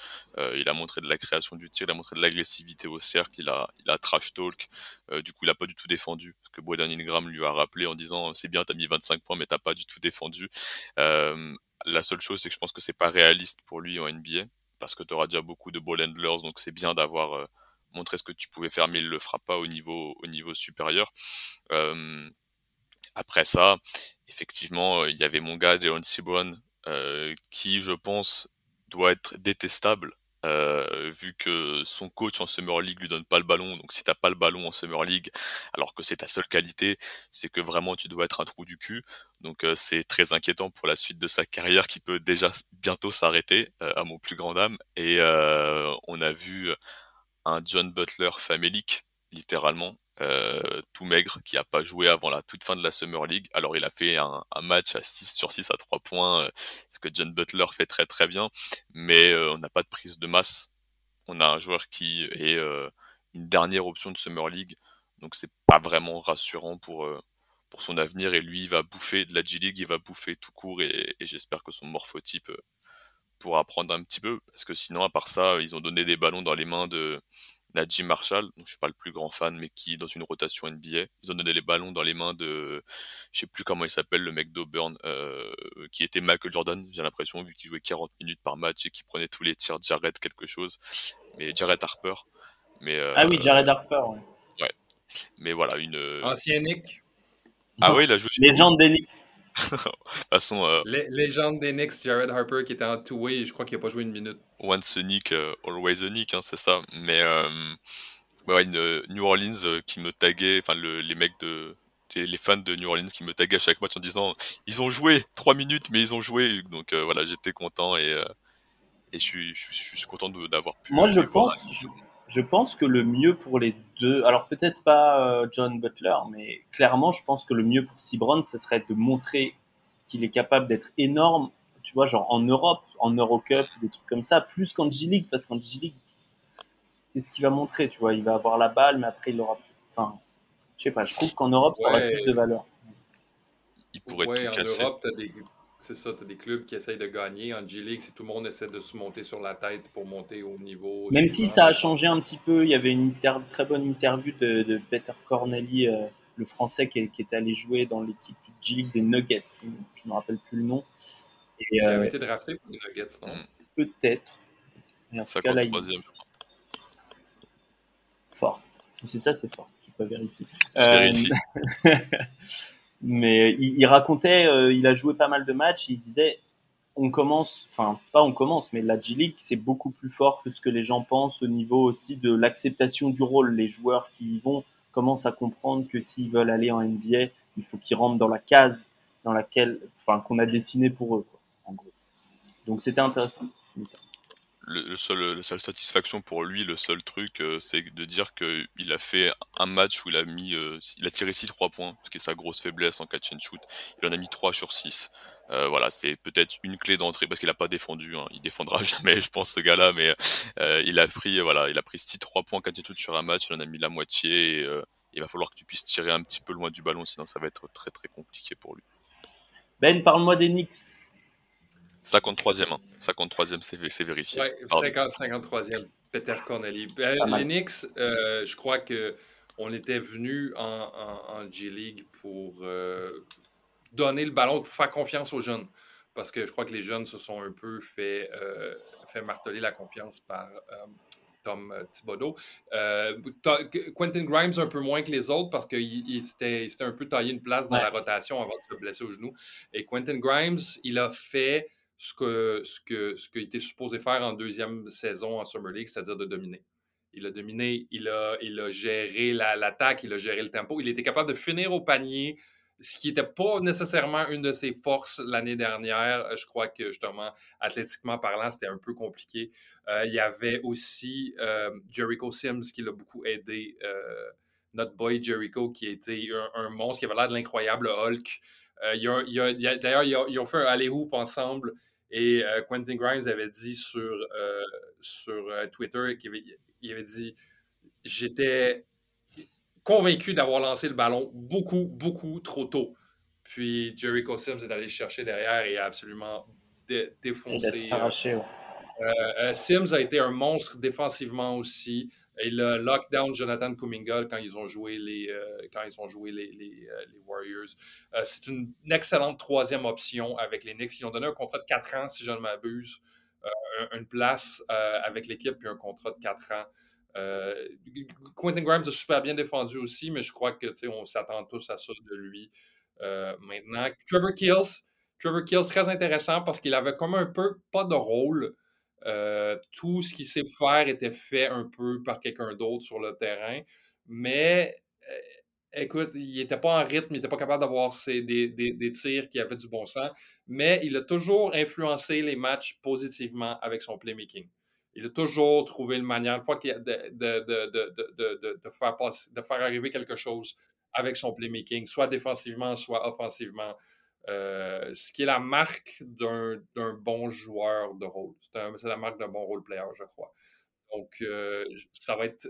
Il a montré de la création du tir, il a montré de l'agressivité au cercle, il a trash talk. Du coup, il a pas du tout défendu, parce que Brandon Ingram lui a rappelé en disant, c'est bien, t'as mis 25 points, mais t'as pas du tout défendu. La seule chose, c'est que je pense que c'est pas réaliste pour lui en NBA, parce que t'auras déjà beaucoup de ball handlers, donc c'est bien d'avoir montrer ce que tu pouvais faire, mais il le fera pas au niveau supérieur. Après ça, effectivement, il y avait mon gars, Jalen Williams, qui, je pense, doit être détestable, vu que son coach en Summer League lui donne pas le ballon. Donc si t'as pas le ballon en Summer League, alors que c'est ta seule qualité, c'est que vraiment tu dois être un trou du cul. Donc c'est très inquiétant pour la suite de sa carrière, qui peut déjà bientôt s'arrêter, à mon plus grand dam. Et on a vu un John Butler famélique, littéralement, tout maigre, qui a pas joué avant la toute fin de la Summer League. Alors il a fait un match à 6 sur 6 à 3 points, ce que John Butler fait très très bien, mais on n'a pas de prise de masse. On a un joueur qui est une dernière option de Summer League, donc c'est pas vraiment rassurant pour son avenir, et lui il va bouffer de la G League, il va bouffer tout court, et j'espère que son morphotype pour apprendre un petit peu, parce que sinon, à part ça, ils ont donné des ballons dans les mains de Najee Marshall, dont je suis pas le plus grand fan, mais qui, dans une rotation NBA, ils ont donné les ballons dans les mains de, je sais plus comment il s'appelle, le mec d'Auburn, qui était Michael Jordan, j'ai l'impression, vu qu'il jouait 40 minutes par match et qui prenait tous les tirs de Jared Harper. Mais, ah oui, Jared Harper, ouais. Ouais. Mais voilà, ancien Nick. Ah oui, il a joué. Légende des Knicks. Légende des Knicks, Jared Harper, qui était en two-way, et je crois qu'il n'a pas joué une minute. Once a Knick, always a Knick, hein, c'est ça. Mais ouais, New Orleans qui me taguait, enfin les fans de New Orleans qui me taguaient à chaque match en disant ils ont joué 3 minutes, mais ils ont joué. Donc voilà, j'étais content, et je suis content d'avoir pu. Moi, je pense que le mieux pour les deux, alors peut-être pas John Butler, mais clairement, je pense que le mieux pour Sibron, ce serait de montrer qu'il est capable d'être énorme, tu vois, genre en Europe, en Eurocup, des trucs comme ça, plus qu'en G-League, parce qu'en G-League, qu'est-ce qu'il va montrer, tu vois, il va avoir la balle, mais après, il aura, enfin, je sais pas, je trouve qu'en Europe, ça aurait plus de valeur. Il pourrait tout casser. En Europe, c'est ça, tu as des clubs qui essayent de gagner. En G-League, si tout le monde essaie de se monter sur la tête pour monter au niveau... Même si ça a changé un petit peu, il y avait une très bonne interview de Peter Corneli, le français qui était allé jouer dans l'équipe G-League des Nuggets. Je ne me rappelle plus le nom. Et, il avait été drafté pour les Nuggets, non? Peut-être. 53e, je crois. Fort. Si c'est ça, c'est fort. Je ne peux pas vérifier. Mais il racontait, il a joué pas mal de matchs, il disait, mais la G-League, c'est beaucoup plus fort que ce que les gens pensent au niveau aussi de l'acceptation du rôle. Les joueurs qui y vont commencent à comprendre que s'ils veulent aller en NBA, il faut qu'ils rentrent dans la case dans laquelle, enfin, qu'on a dessinée pour eux, quoi, en gros. Donc c'était intéressant. La seule satisfaction pour lui, le seul truc, c'est de dire qu'il a fait un match où il a tiré 6-3 points, ce qui est sa grosse faiblesse en catch and shoot. Il en a mis 3 sur 6. Voilà, c'est peut-être une clé d'entrée, parce qu'il a pas défendu, hein. Il défendra jamais, je pense, ce gars-là, mais il a pris 6-3 points en catch and shoot sur un match, il en a mis la moitié, et il va falloir que tu puisses tirer un petit peu loin du ballon, sinon ça va être très très compliqué pour lui. Ben, parle-moi des Knicks. 53e, hein. 53e, c'est vérifié. Ouais, 53e, Peter Corneli. Les Knicks, je crois qu'on était venus en G-League pour donner le ballon, pour faire confiance aux jeunes. Parce que je crois que les jeunes se sont un peu fait marteler la confiance par Tom Thibodeau. Quentin Grimes, un peu moins que les autres, parce qu'il s'était un peu taillé une place dans la rotation avant de se blesser au genou. Et Quentin Grimes, il a fait ce qu'il était supposé faire en deuxième saison en Summer League, c'est-à-dire de dominer. Il a dominé, il a géré l'attaque, il a géré le tempo, il était capable de finir au panier ce qui n'était pas nécessairement une de ses forces l'année dernière. Je crois que, justement, athlétiquement parlant, c'était un peu compliqué. Il y avait aussi Jericho Sims qui l'a beaucoup aidé. Notre boy Jericho qui était un monstre, qui avait l'air de l'incroyable Hulk. D'ailleurs, ils ont fait un alley-oop ensemble. Et Quentin Grimes avait dit sur Twitter, il avait dit « J'étais convaincu d'avoir lancé le ballon beaucoup, beaucoup trop tôt. » Puis Jericho Sims est allé chercher derrière et a absolument défoncé. Sims a été un monstre défensivement aussi. Il a lockdown Jonathan Kuminga quand ils ont joué les Warriors. C'est une excellente troisième option avec les Knicks. Ils ont donné un contrat de 4 ans, si je ne m'abuse, une place avec l'équipe puis un contrat de 4 ans. Quentin Grimes a super bien défendu aussi, mais je crois que on s'attend tous à ça de lui maintenant. Trevor Keels, très intéressant parce qu'il avait comme un peu pas de rôle. Tout ce qu'il sait faire était fait un peu par quelqu'un d'autre sur le terrain, mais écoute, il n'était pas en rythme, il n'était pas capable d'avoir des tirs qui avaient du bon sens, mais il a toujours influencé les matchs positivement avec son playmaking. Il a toujours trouvé une manière, une fois qu'il a de faire arriver quelque chose avec son playmaking, soit défensivement, soit offensivement. Ce qui est la marque d'un bon joueur de rôle. C'est la marque d'un bon role player, je crois. Donc, ça va être...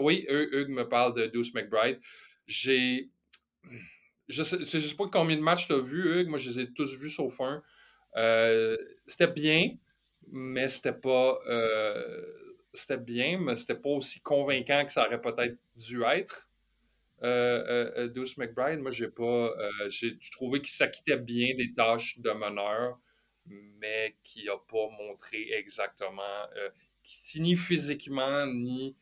oui, Hugues me parle de Deuce McBride. Je sais pas combien de matchs tu as vu, Hugues. Moi, je les ai tous vus sauf un. C'était bien, mais c'était pas... c'était bien, mais c'était pas aussi convaincant que ça aurait peut-être dû être. Deuce McBride, moi, j'ai trouvé qu'il s'acquittait bien des tâches de meneur, mais qu'il n'a pas montré exactement ni physiquement ni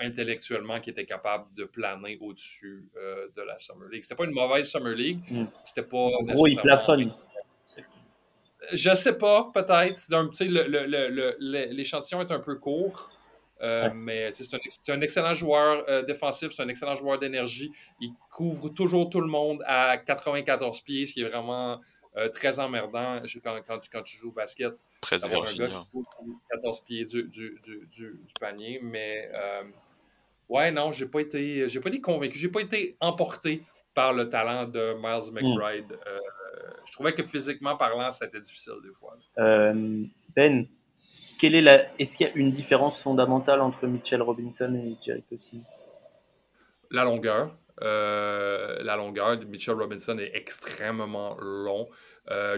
intellectuellement qu'il était capable de planer au-dessus de la Summer League. C'était pas une mauvaise Summer League, c'était pas nécessairement... Oui, il plafonne. Je sais pas, peut-être. Donc, tu sais, l'échantillon est un peu court. Ouais. Mais c'est un excellent joueur défensif, c'est un excellent joueur d'énergie. Il couvre toujours tout le monde à 94 pieds, ce qui est vraiment très emmerdant quand tu joues au basket. Très un gars qui couvre 14 pieds du panier. Mais ouais, non, j'ai pas été convaincu. J'ai pas été emporté par le talent de Miles McBride. Je trouvais que physiquement parlant, c'était difficile des fois. Ben. Est-ce qu'il y a une différence fondamentale entre Mitchell Robinson et Jericho Sims? La longueur. Mitchell Robinson est extrêmement long.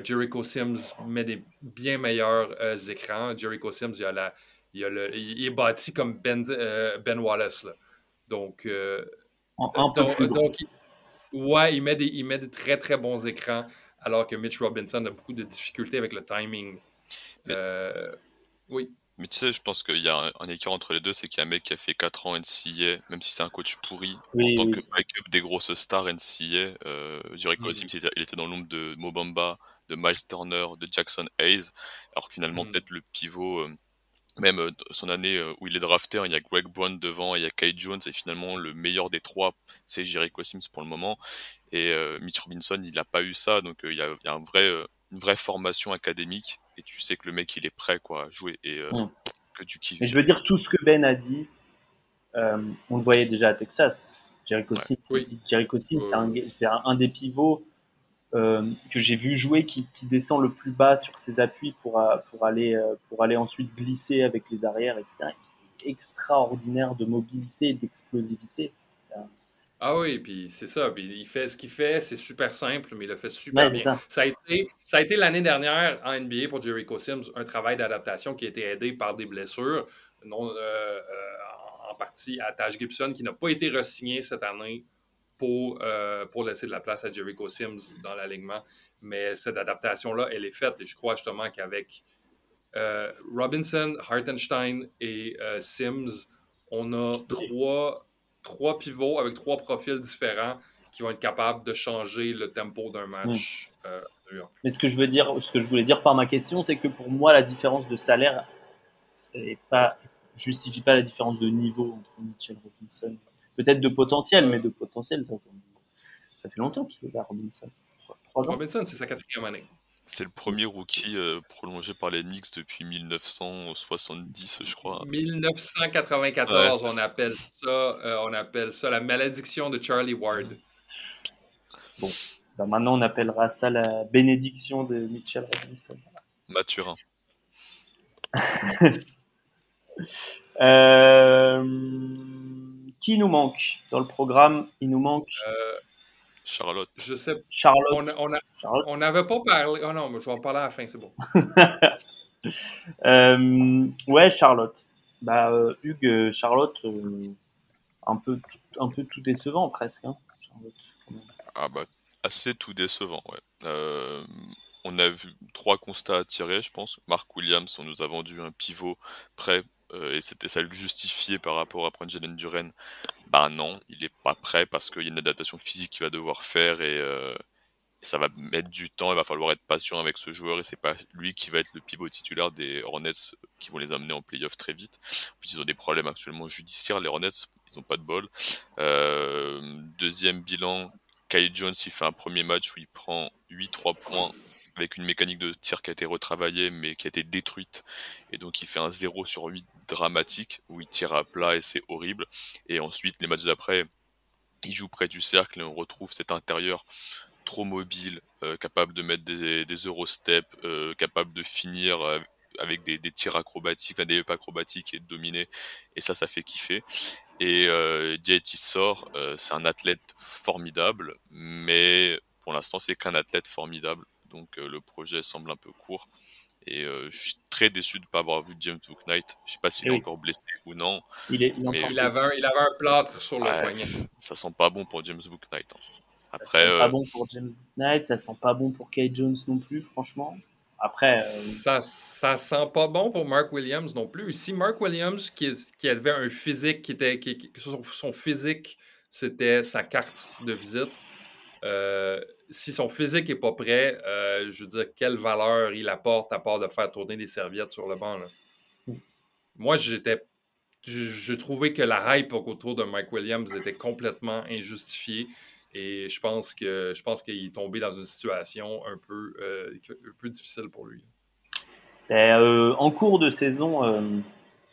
Jericho Sims met des bien meilleurs écrans. Jericho Sims, il est bâti comme Ben Wallace. Là. Donc, il met des très, très bons écrans, alors que Mitch Robinson a beaucoup de difficultés avec le timing. Mais... oui. Mais tu sais, je pense qu'il y a un écart entre les deux, c'est qu'il y a un mec qui a fait 4 ans NCAA, même si c'est un coach pourri, en tant que backup des grosses stars NCAA. Jericho Sims, il était dans l'ombre de Mo Bamba, de Miles Turner, de Jackson Hayes, alors que finalement, peut-être le pivot, même son année où il est drafté, il y a Greg Brown devant, il y a Kai Jones, et finalement, le meilleur des trois, c'est Jericho Sims pour le moment. Et Mitch Robinson, il n'a pas eu ça, donc il y a un vrai... une vraie formation académique, et tu sais que le mec, il est prêt quoi, à jouer, et que tu kiffes. Mais je veux dire, tout ce que Ben a dit, on le voyait déjà à Texas. Jericho Sims, c'est un des pivots que j'ai vu jouer qui descend le plus bas sur ses appuis pour aller ensuite glisser avec les arrières, etc. Extraordinaire de mobilité, d'explosivité. Ah oui, puis c'est ça. Puis il fait ce qu'il fait, c'est super simple, mais il le fait super bien. Ça a été l'année dernière en NBA pour Jericho Sims un travail d'adaptation qui a été aidé par des blessures, en partie à Taj Gibson, qui n'a pas été re-signé cette année pour laisser de la place à Jericho Sims dans l'alignement. Mais cette adaptation-là, elle est faite, et je crois justement qu'avec Robinson, Hartenstein et Sims, on a trois pivots avec 3 profils différents qui vont être capables de changer le tempo d'un match. Mais ce que je voulais dire par ma question, c'est que pour moi, la différence de salaire justifie pas la différence de niveau entre Mitchell Robinson. Peut-être de potentiel, mais de potentiel, ça. Ça fait longtemps qu'il est là, Robinson. 3 ans. Robinson, c'est sa 4e année. C'est le premier rookie prolongé par les Knicks depuis 1970, je crois. 1994, ouais, on appelle ça la malédiction de Charlie Ward. Bon, ben maintenant on appellera ça la bénédiction de Mitchell Robinson. Mathurin. Qui nous manque dans le programme? Il nous manque... Charlotte. Je sais. Charlotte. On n'avait pas parlé. Oh non, mais je vais en parler à la fin, c'est bon. Ouais, Charlotte. Bah, Hugues, Charlotte, un peu tout décevant presque. Hein. Ah bah, assez tout décevant, ouais. On a vu 3 constats à tirer, je pense. Mark Williams, on nous a vendu un pivot prêt. Et c'était ça le justifier par rapport à prendre Jalen Duren. Ben non, il n'est pas prêt parce qu'il y a une adaptation physique qu'il va devoir faire et ça va mettre du temps, il va falloir être patient avec ce joueur et c'est pas lui qui va être le pivot titulaire des Hornets qui vont les amener en play-off très vite. En plus, ils ont des problèmes actuellement judiciaires, les Hornets, ils ont pas de bol. Deuxième bilan, Kai Jones, il fait un premier match où il prend 8-3 points avec une mécanique de tir qui a été retravaillée mais qui a été détruite et donc il fait un 0 sur 8 dramatique où il tire à plat et c'est horrible. Et ensuite les matchs d'après il joue près du cercle et on retrouve cet intérieur trop mobile, capable de mettre des eurosteps, capable de finir avec des tirs acrobatiques, des pas acrobatiques et de dominer, et ça fait kiffer. Et Diety sort, c'est un athlète formidable mais pour l'instant c'est qu'un athlète formidable. Donc le projet semble un peu court et je suis très déçu de ne pas avoir vu James Bouknight. Je ne sais pas s'il est encore blessé ou non. Il avait un plâtre sur le poignet. Ça sent pas bon pour James Bouknight. Hein. Après, ça sent pas bon pour James Bouknight, ça sent pas bon pour Kai Jones non plus, franchement. Après, ça sent pas bon pour Mark Williams non plus. Si Mark Williams qui avait un physique son physique c'était sa carte de visite. Si son physique n'est pas prêt, je veux dire, quelle valeur il apporte à part de faire tourner des serviettes sur le banc, là. Moi, j'ai trouvé que la hype autour de Mike Williams était complètement injustifiée et je pense qu'il est tombé dans une situation un peu difficile pour lui. En cours de saison,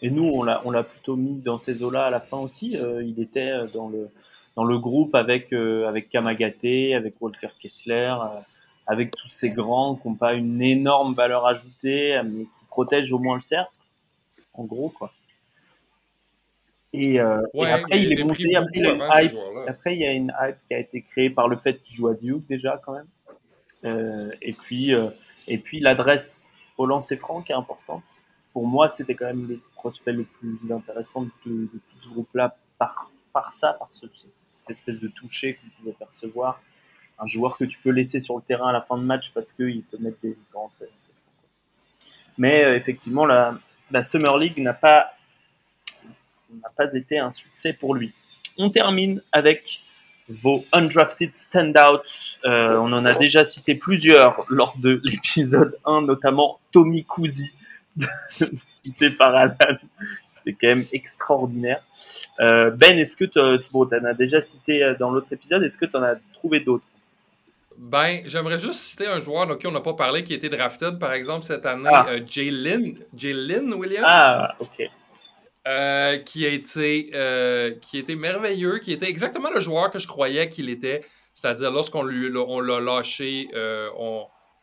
et nous, on l'a plutôt mis dans ces eaux-là à la fin aussi, il était dans le groupe avec Kamagaté, avec Walter Kessler, avec tous ces grands qui n'ont pas une énorme valeur ajoutée, mais qui protègent au moins le cercle, en gros, quoi. Et après, il est monté, après il y a une hype qui a été créée par le fait qu'il joue à Duke, déjà, quand même. Et puis l'adresse au lancer franc qui est importante. Pour moi, c'était quand même le prospect le plus intéressant de tout ce groupe-là, par cette espèce de toucher qu'on pouvait percevoir, un joueur que tu peux laisser sur le terrain à la fin de match parce qu'il peut mettre des grands traits. Mais effectivement, la Summer League n'a pas été un succès pour lui. On termine avec vos undrafted standouts. On en a déjà cité plusieurs lors de l'épisode 1, notamment Tommy Cousy, cité par Alan. C'est quand même extraordinaire. Ben, est-ce que tu en as déjà cité dans l'autre épisode? Est-ce que tu en as trouvé d'autres? Ben, j'aimerais juste citer un joueur dont on n'a pas parlé qui a été drafted, par exemple, cette année, Jalen Williams. Ah, OK. Qui a été merveilleux, qui était exactement le joueur que je croyais qu'il était. C'est-à-dire, lorsqu'on l'a lâché,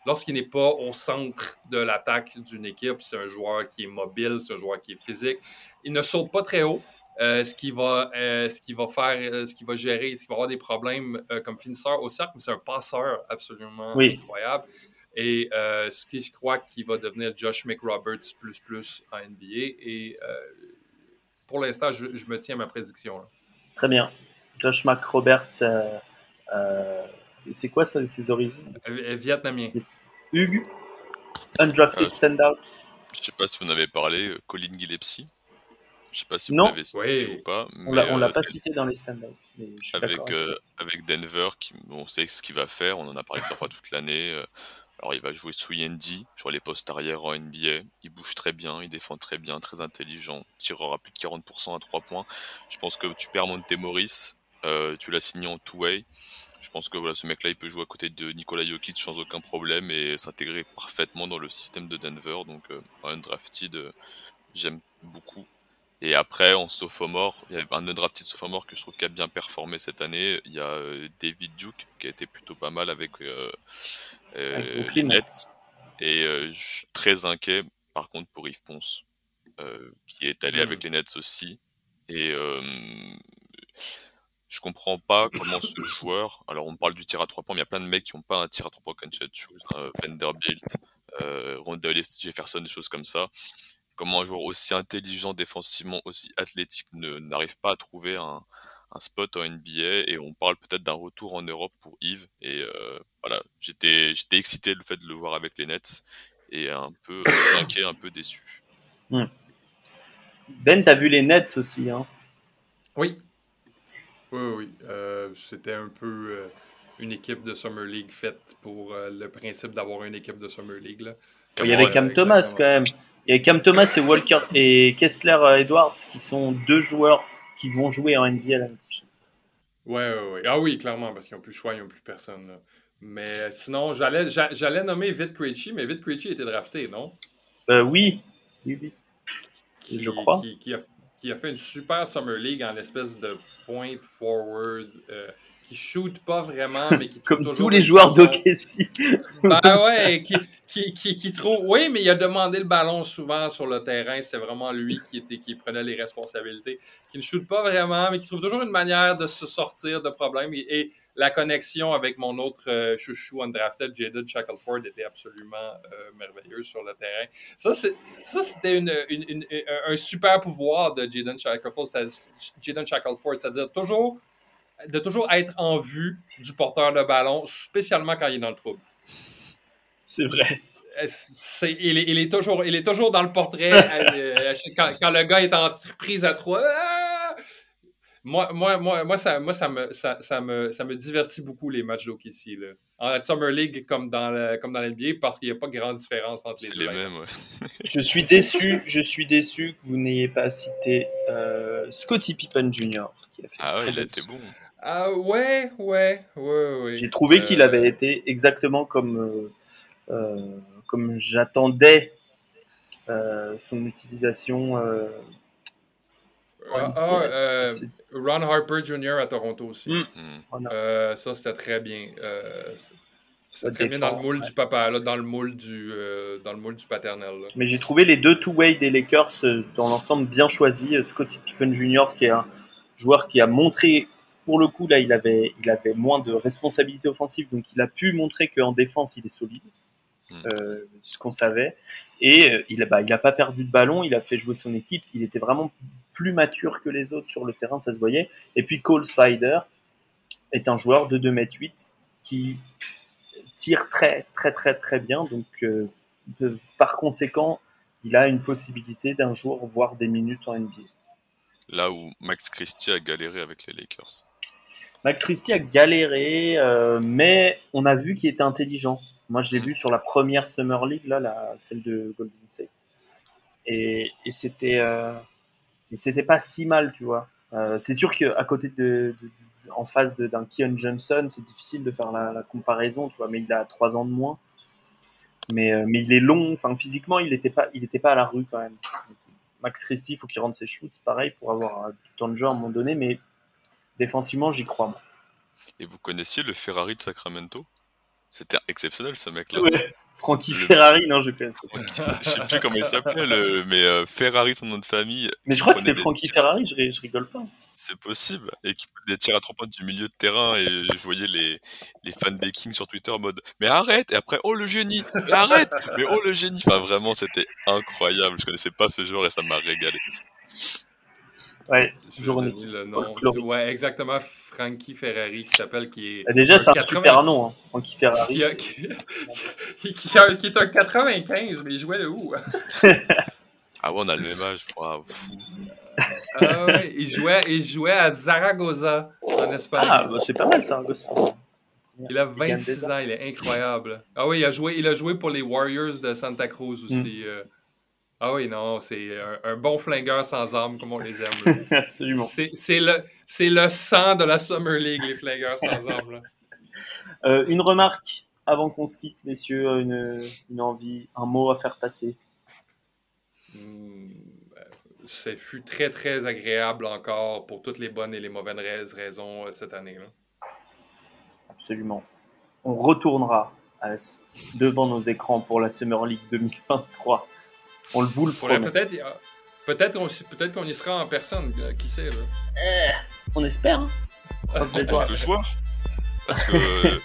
lorsqu'il n'est pas au centre de l'attaque d'une équipe, c'est un joueur qui est mobile, c'est un joueur qui est physique. Il ne saute pas très haut, ce qui va avoir des problèmes comme finisseur au cercle, mais c'est un passeur absolument incroyable. Et ce qui, je crois, qui va devenir Josh McRoberts plus en NBA. Et pour l'instant, je me tiens à ma prédiction, là. Très bien. Josh McRoberts... c'est quoi ça, ses origines? Vietnamien. Hugues, undrafted standout. Je ne sais pas si vous en avez parlé, Colin Gillespie. Je ne sais pas si vous l'avez cité ou pas. On ne l'a pas cité dans les standouts. Avec Denver, on sait ce qu'il va faire. On en a parlé plusieurs fois toute l'année. Alors, il va jouer sous Yendi, sur les postes arrière en NBA. Il bouge très bien, il défend très bien, très intelligent. Tirera plus de 40% à 3 points. Je pense que tu perds Monte Morris. Tu l'as signé en two-way. Je pense que voilà, ce mec-là, il peut jouer à côté de Nikola Jokic sans aucun problème et s'intégrer parfaitement dans le système de Denver. Donc, un undrafted, j'aime beaucoup. Et après, en sophomore, il y a un undrafted sophomore que je trouve qui a bien performé cette année. Il y a David Duke qui a été plutôt pas mal avec les Nets. Et je suis très inquiet, par contre, pour Yves Ponce, qui est allé avec les Nets aussi. Et je comprends pas comment ce joueur... Alors, on parle du tir à 3 points, mais il y a plein de mecs qui n'ont pas un tir à 3 points comme Chet Holmgren, Vanderbilt, Rondale Jefferson, des choses comme ça. Comment un joueur aussi intelligent défensivement, aussi athlétique n'arrive pas à trouver un spot en NBA, et on parle peut-être d'un retour en Europe pour Yves. Et voilà, j'étais excité le fait de le voir avec les Nets et un peu inquiet, un peu déçu. Ben, t'as vu les Nets aussi, hein? Oui. C'était un peu une équipe de Summer League faite pour le principe d'avoir une équipe de Summer League. Là. Il y avait Cam Thomas exactement. Quand même. Il y a Cam Thomas et Walker et Kessler Edwards qui sont deux joueurs qui vont jouer en NBA l'année prochaine. Ouais. Ah oui, clairement, parce qu'ils n'ont plus le choix, ils n'ont plus personne. Là. Mais sinon, j'allais nommer Vitt Krejci, mais Vitt Krejci était drafté, non? Oui. Je crois. Qui a fait une super Summer League en l'espèce de point forward qui shoot pas vraiment, mais qui trouve comme tous les joueurs d'OKC. qui trouve... Oui, mais il a demandé le ballon souvent sur le terrain. C'est vraiment lui qui prenait les responsabilités. Qui ne shoot pas vraiment, mais qui trouve toujours une manière de se sortir de problèmes. Et la connexion avec mon autre chouchou undrafted, Jaden Shackelford, était absolument merveilleuse sur le terrain. Ça c'était un super pouvoir de Jaden Shackelford, c'est-à-dire toujours être en vue du porteur de ballon, spécialement quand il est dans le trouble. C'est vrai. Il est toujours dans le portrait quand le gars est en prise à trois. Moi, ça me divertit beaucoup les matchs d'OKC là. En Summer League comme dans l'NBA, parce qu'il n'y a pas de grande différence entre les deux. C'est les mêmes, ouais. Je suis déçu que vous n'ayez pas cité Scottie Pippen Jr. Qui a fait il a été bon. Ah ouais. J'ai trouvé qu'il avait été exactement comme j'attendais son utilisation. Ron Harper Jr. à Toronto aussi. Ça, c'était très bien. C'était très bien dans le moule du papa, là, dans le moule du paternel. Là. Mais j'ai trouvé les deux two-way des Lakers dans l'ensemble bien choisis. Scottie Pippen Jr., qui est un joueur qui a montré, pour le coup, là, il avait moins de responsabilités offensives, donc il a pu montrer qu'en défense, il est solide. Ce qu'on savait, et il a pas perdu de ballon, il a fait jouer son équipe, il était vraiment plus mature que les autres sur le terrain, ça se voyait. Et puis Cole Slider est un joueur de 2m8 qui tire très très très très bien, donc par conséquent il a une possibilité d'un jour voir des minutes en NBA, là où Max Christie a galéré avec les Lakers. Max Christie a galéré, mais on a vu qu'il était intelligent. Moi, je l'ai vu sur la première Summer League, celle de Golden State. Et c'était pas si mal, tu vois. C'est sûr qu'à côté en face d'un Keon Johnson, c'est difficile de faire la comparaison, tu vois. Mais il a 3 ans de moins. Mais il est long. Enfin, physiquement, il était pas à la rue quand même. Max Christie, il faut qu'il rentre ses shoots, pareil, pour avoir du temps de jeu à un moment donné. Mais défensivement, j'y crois, moi. Et vous connaissiez le Ferrari de Sacramento ? C'était exceptionnel, ce mec-là. Ouais. Frankie Ferrari, non, je pense. Je sais plus comment il s'appelait, mais Ferrari, son nom de famille. Mais je crois que c'était Frankie Ferrari, je rigole pas. C'est possible. Et qui prenait des tirs à 3 points du milieu de terrain, et je voyais les fans des Kings sur Twitter en mode « Mais arrête !» Et après « Oh, le génie !»« Mais arrête !»« Mais oh, le génie !» Enfin, vraiment, c'était incroyable. Je connaissais pas ce joueur et ça m'a régalé. Ouais, journée. Le nom. Ouais, exactement. Frankie Ferrari qui s'appelle, qui est. Déjà, c'est un super nom, hein, Frankie Ferrari. Qui est un 95, mais il jouait de où? Ah ouais, on a le même âge, je crois. Ah ouais, il jouait à Zaragoza, en Espagne. Ah, bah, c'est pas mal, Zaragoza. Il a 26 ans, il est incroyable. Ah oui, il a joué pour les Warriors de Santa Cruz aussi. Ah oui, non, c'est un bon flingueur sans armes, comme on les aime. Absolument. C'est le sang de la Summer League, les flingueurs sans armes. Une remarque avant qu'on se quitte, messieurs, une envie, un mot à faire passer. Ça fut très, très agréable encore pour toutes les bonnes et les mauvaises raisons cette année. Là. Absolument. On retournera devant nos écrans pour la Summer League 2023. On le vous le promet. Peut-être qu'on y sera en personne, qui sait. Là. On espère. Hein. On peut jouer. Parce que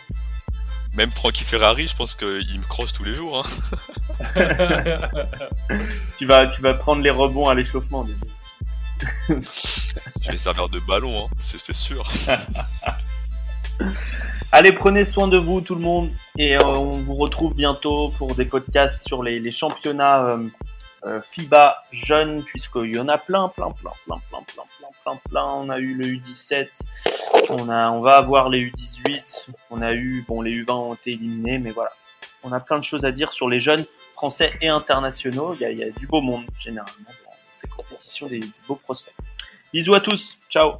même Frankie Ferrari, je pense qu'il me crosse tous les jours. Hein. tu vas prendre les rebonds à l'échauffement. Je vais servir de ballon, hein. C'est sûr. Allez, prenez soin de vous tout le monde et on vous retrouve bientôt pour des podcasts sur les championnats FIBA jeunes, puisqu'il y en a plein. On a eu le U17, on va avoir les U18, on a eu, les U20 ont été éliminés, mais voilà. On a plein de choses à dire sur les jeunes français et internationaux. Il y a du beau monde, généralement, dans ces compétitions, des beaux prospects. Bisous à tous, ciao!